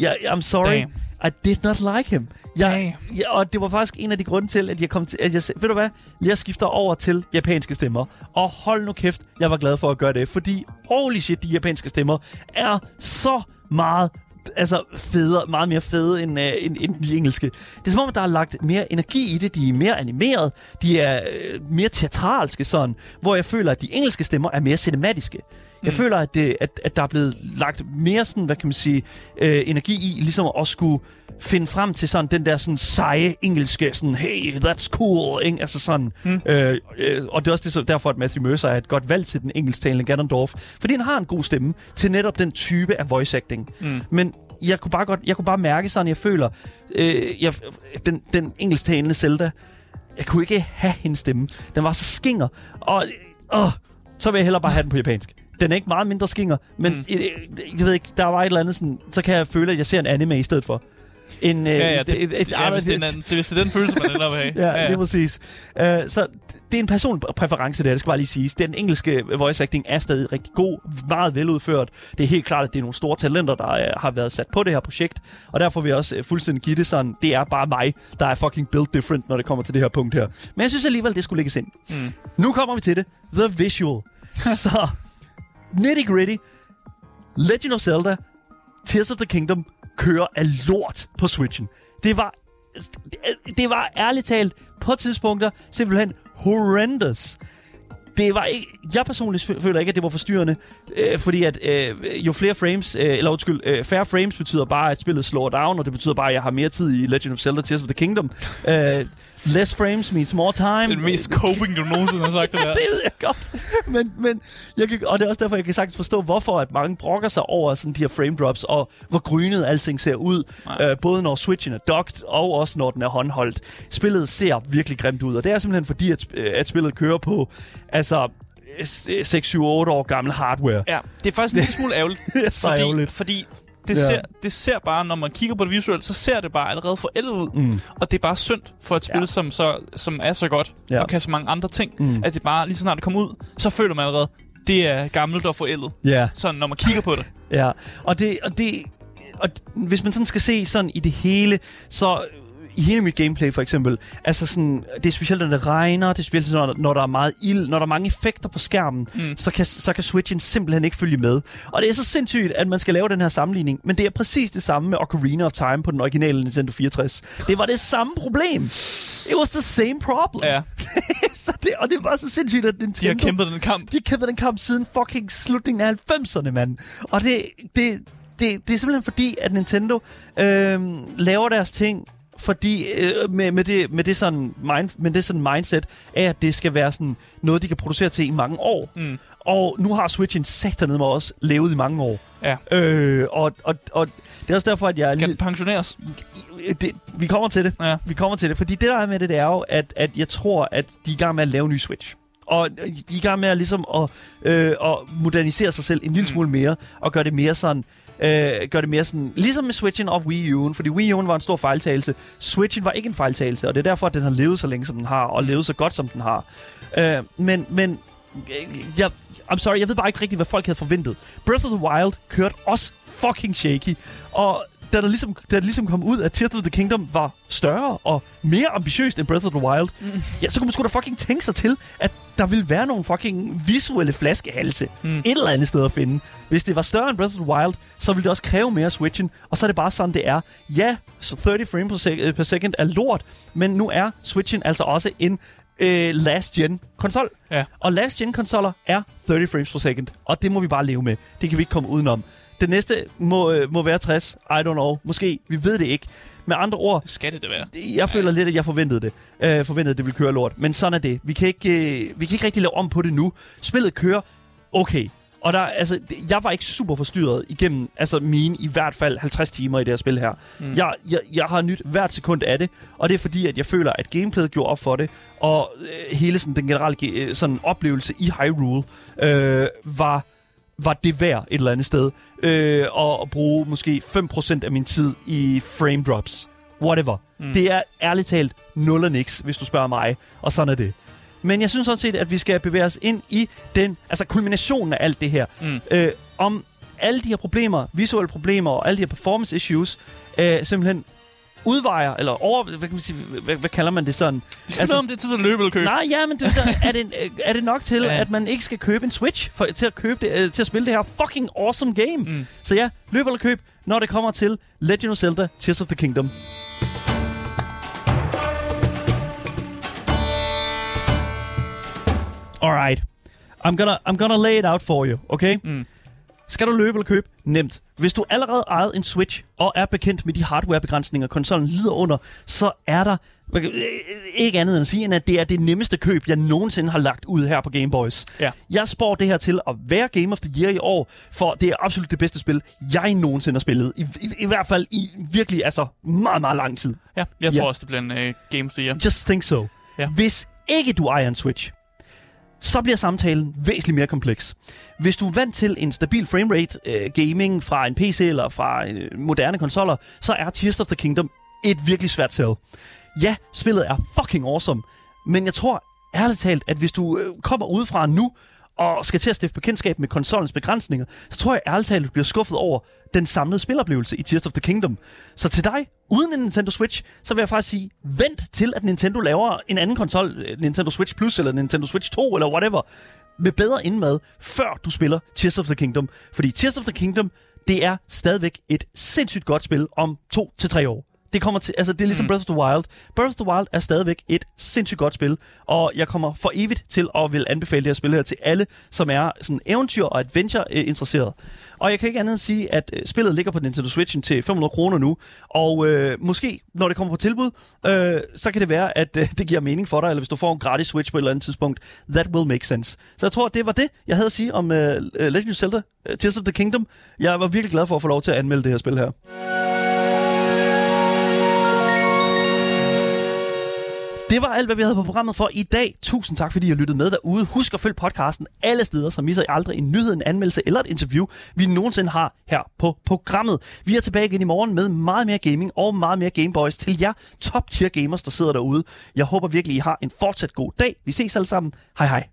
jeg... I'm sorry... Damn. I did not like him. Jeg, jeg, og det var faktisk en af de grunde til, at jeg kom til... At jeg, ved du hvad? Jeg skifter over til japanske stemmer. Og hold nu kæft, jeg var glad for at gøre det. Fordi, holy shit, de japanske stemmer er så meget... Altså federe, meget mere fede end, øh, end, end de engelske. Det er som om, der er lagt mere energi i det. De er mere animeret. De er øh, mere teatralske sådan. Hvor jeg føler, at de engelske stemmer er mere cinematiske. Jeg mm. føler, at, det, at, at der er blevet lagt mere sådan, hvad kan man sige, øh, energi i, ligesom at skulle finde frem til sådan den der sådan seje engelske, sådan, hey, that's cool, ikke? Altså sådan. Mm. Øh, øh, og det er også det, derfor, at Matthew Mercer er et godt valg til den engelsktalende Ganondorf, fordi han har en god stemme til netop den type af voice acting. Mm. Men jeg kunne bare godt, jeg kunne bare mærke sådan, jeg føler, øh, jeg, den, den engelsktalende Zelda, jeg kunne ikke have hendes stemme. Den var så skinger, og øh, så vil jeg hellere bare have den på japansk. Den er ikke meget mindre skinger, men mm. jeg, jeg ved ikke, der var et eller andet sådan, så kan jeg føle, at jeg ser en anime i stedet for. En, ja, ja, det, et, et, et, ja, hvis det, anden, det, hvis det er den følelse, man ender af. Ja, ja, ja, det er præcis. Uh, så det er en personpræference, det, det skal bare lige siges. Den engelske voice acting er stadig rigtig god, meget veludført. Det er helt klart, at det er nogle store talenter, der uh, har været sat på det her projekt, og derfor vil jeg også uh, fuldstændig give det sådan, det er bare mig, der er fucking built different, når det kommer til det her punkt her. Men jeg synes alligevel, det skulle lægges ind. Mm. Nu kommer vi til det. The visual. Så... Nitty gritty. Legend of Zelda, Tears of the Kingdom kører af lort på Switchen. Det var, det var ærligt talt på tidspunkter simpelthen horrendous. Det var ikke, jeg personligt føler ikke, at det var forstyrrende, øh, fordi at øh, jo flere frames, øh, eller undskyld, øh, færre frames betyder bare, at spillet slår down, og det betyder bare, at jeg har mere tid i Legend of Zelda Tears of the Kingdom. Uh, less frames means more time. Det er mest coping, du nogensinde har sagt det der. Det ved jeg godt. Men, men jeg kan, og det er også derfor, jeg kan sagtens forstå, hvorfor at mange brokker sig over sådan de her frame drops, og hvor grynet alting ser ud, øh, både når Switchen er docked, og også når den er håndholdt. Spillet ser virkelig grimt ud, og det er simpelthen fordi, at, at spillet kører på... Altså seks syv otte år gammel hardware. Ja, det er faktisk en lille smule ærgerligt. fordi, ærgerligt. Fordi det, ja. ser, det ser bare, når man kigger på det visuelt, så ser det bare allerede forældet ud. Mm. Og det er bare synd for et spil, ja. som, så, som er så godt, ja. og kan så mange andre ting, mm. at det bare lige så snart det kommer ud, så føler man allerede, det er gammelt og forældet. Ja. Sådan, når man kigger på det. Ja, og det, og det... Og hvis man sådan skal se sådan i det hele, så... I hele mit gameplay, for eksempel, altså sådan, det er specielt, når det regner, det er specielt, når, når der er meget ild, når der er mange effekter på skærmen, mm. så, kan, så kan Switchen simpelthen ikke følge med. Og det er så sindssygt, at man skal lave den her sammenligning, men det er præcis det samme med Ocarina of Time på den originale Nintendo fireogtres. Det var det samme problem. It was the same problem. Ja. så det, og det var så sindssygt, at Nintendo... De har kæmpet den kamp. De har kæmpet den kamp siden fucking slutningen af halvfemserne, mand. Og det, det, det, det er simpelthen fordi, at Nintendo øh, laver deres ting... fordi øh, med, med, det, med, det sådan mind, med det sådan mindset af, at det skal være sådan noget, de kan producere til i mange år. Mm. Og nu har Switch en sektor nede med os levet i mange år. Ja. Øh, og, og, og det er også derfor, at jeg... Skal den pensioneres? Det, vi kommer til det. Ja. Vi kommer til det. Fordi det, der er med det, det er jo, at, at jeg tror, at de er i gang med at lave en ny Switch. Og de er i gang med at, ligesom at, øh, at modernisere sig selv en lille smule mere, og gøre det mere sådan... Øh, gør det mere sådan, ligesom med Switchen og Wii U'en, fordi Wii U'en var en stor fejltagelse. Switchen var ikke en fejltagelse, og det er derfor, at den har levet så længe, som den har, og levet så godt, som den har. Øh, men, men, jeg, I'm sorry, jeg ved bare ikke rigtigt, hvad folk havde forventet. Breath of the Wild kørte også fucking shaky, og da der ligesom, da der ligesom kom ud, at Tears of the Kingdom var større og mere ambitiøst end Breath of the Wild, mm. ja, så kunne man sgu da fucking tænke sig til, at der ville være nogle fucking visuelle flaskehalse mm. et eller andet sted at finde. Hvis det var større end Breath of the Wild, så ville det også kræve mere Switchen, og så er det bare sådan, det er. Ja, så tredive frames per, sek- per second er lort, men nu er Switchen altså også en øh, last-gen-konsol. Ja. Og last-gen-konsoller er tredive frames per second, og det må vi bare leve med. Det kan vi ikke komme udenom. Det næste må, øh, må være tres. I don't know. Måske. Vi ved det ikke. Med andre ord... Skal det det være? Jeg ja. føler lidt, at jeg forventede det. Øh, forventede, at det ville køre lort. Men sådan er det. Vi kan ikke, øh, vi kan ikke rigtig lave om på det nu. Spillet kører okay. Og der, altså, jeg var ikke super forstyrret igennem altså mine i hvert fald halvtreds timer i det her spil her. Mm. Jeg, jeg, jeg har nyt hvert sekund af det, og det er fordi, at jeg føler, at gameplayet gjorde op for det, og øh, hele sådan, den generelle øh, sådan, oplevelse i Hyrule øh, var... var det værd et eller andet sted, øh, at bruge måske fem procent af min tid i frame drops. Whatever. Mm. Det er ærligt talt nul og niks, hvis du spørger mig, og sådan er det. Men jeg synes sådan set, at vi skal bevæge os ind i den, altså kulminationen af alt det her. Mm. Øh, om alle de her problemer, visuelle problemer og alle de her performance issues, øh, simpelthen udvejer, eller over... Hvad, kan man sige, hvad, hvad kalder man det sådan? Vi skal altså, om det er til at løbe eller købe. Nej, ja, men det, er, det, er det nok til, ja. at man ikke skal købe en Switch for, til, at købe det, til at spille det her fucking awesome game? Mm. Så ja, løb eller køb, når det kommer til Legend of Zelda Tears of the Kingdom. Alright. I'm gonna, I'm gonna lay it out for you, okay? Mm. Skal du løbe eller købe? Nemt. Hvis du allerede ejede en Switch og er bekendt med de hardwarebegrænsninger, konsollen lider under, så er der ikke andet end at sige, end at det er det nemmeste køb, jeg nogensinde har lagt ud her på Game Boys. Ja. Jeg spår det her til at være Game of the Year i år, for det er absolut det bedste spil, jeg nogensinde har spillet. I, i, i hvert fald i virkelig altså meget, meget lang tid. Ja, jeg tror ja. også, det bliver en uh, Game of the Year. Just think so. Ja. Hvis ikke du ejer en Switch, så bliver samtalen væsentligt mere kompleks. Hvis du er vant til en stabil framerate øh, gaming fra en P C eller fra øh, moderne konsoller, så er Tears of the Kingdom et virkelig svært sell. Ja, spillet er fucking awesome, men jeg tror ærligt talt, at hvis du øh, kommer udefra nu og skal til at stifte bekendtskab med konsollens begrænsninger, så tror jeg ærligt talt, at du bliver skuffet over den samlede spiloplevelse i Tears of the Kingdom. Så til dig, uden en Nintendo Switch, så vil jeg faktisk sige, vent til, at Nintendo laver en anden konsol, Nintendo Switch Plus eller Nintendo Switch to eller whatever, med bedre indmad, før du spiller Tears of the Kingdom. Fordi Tears of the Kingdom, det er stadigvæk et sindssygt godt spil om to til tre år. Det kommer til, altså det er ligesom mm. Breath of the Wild. Breath of the Wild er stadigvæk et sindssygt godt spil, og jeg kommer for evigt til at vil anbefale det her spil her til alle, som er sådan eventyr- og adventure-interesseret. Og jeg kan ikke andet end sige, at spillet ligger på Nintendo Switchen til fem hundrede kroner nu, og øh, måske, når det kommer på tilbud, øh, så kan det være, at øh, det giver mening for dig, eller hvis du får en gratis Switch på et eller andet tidspunkt. That will make sense. Så jeg tror, det var det, jeg havde at sige om øh, Legend of Zelda, Tears of the Kingdom. Jeg var virkelig glad for at få lov til at anmelde det her spil her. Det var alt, hvad vi havde på programmet for i dag. Tusind tak, fordi I har lyttet med derude. Husk at følge podcasten alle steder, så misser I aldrig en nyhed, en anmeldelse eller et interview, vi nogensinde har her på programmet. Vi er tilbage igen i morgen med meget mere gaming og meget mere Gameboys til jer top-tier gamers, der sidder derude. Jeg håber virkelig, I har en fortsat god dag. Vi ses alle sammen. Hej hej.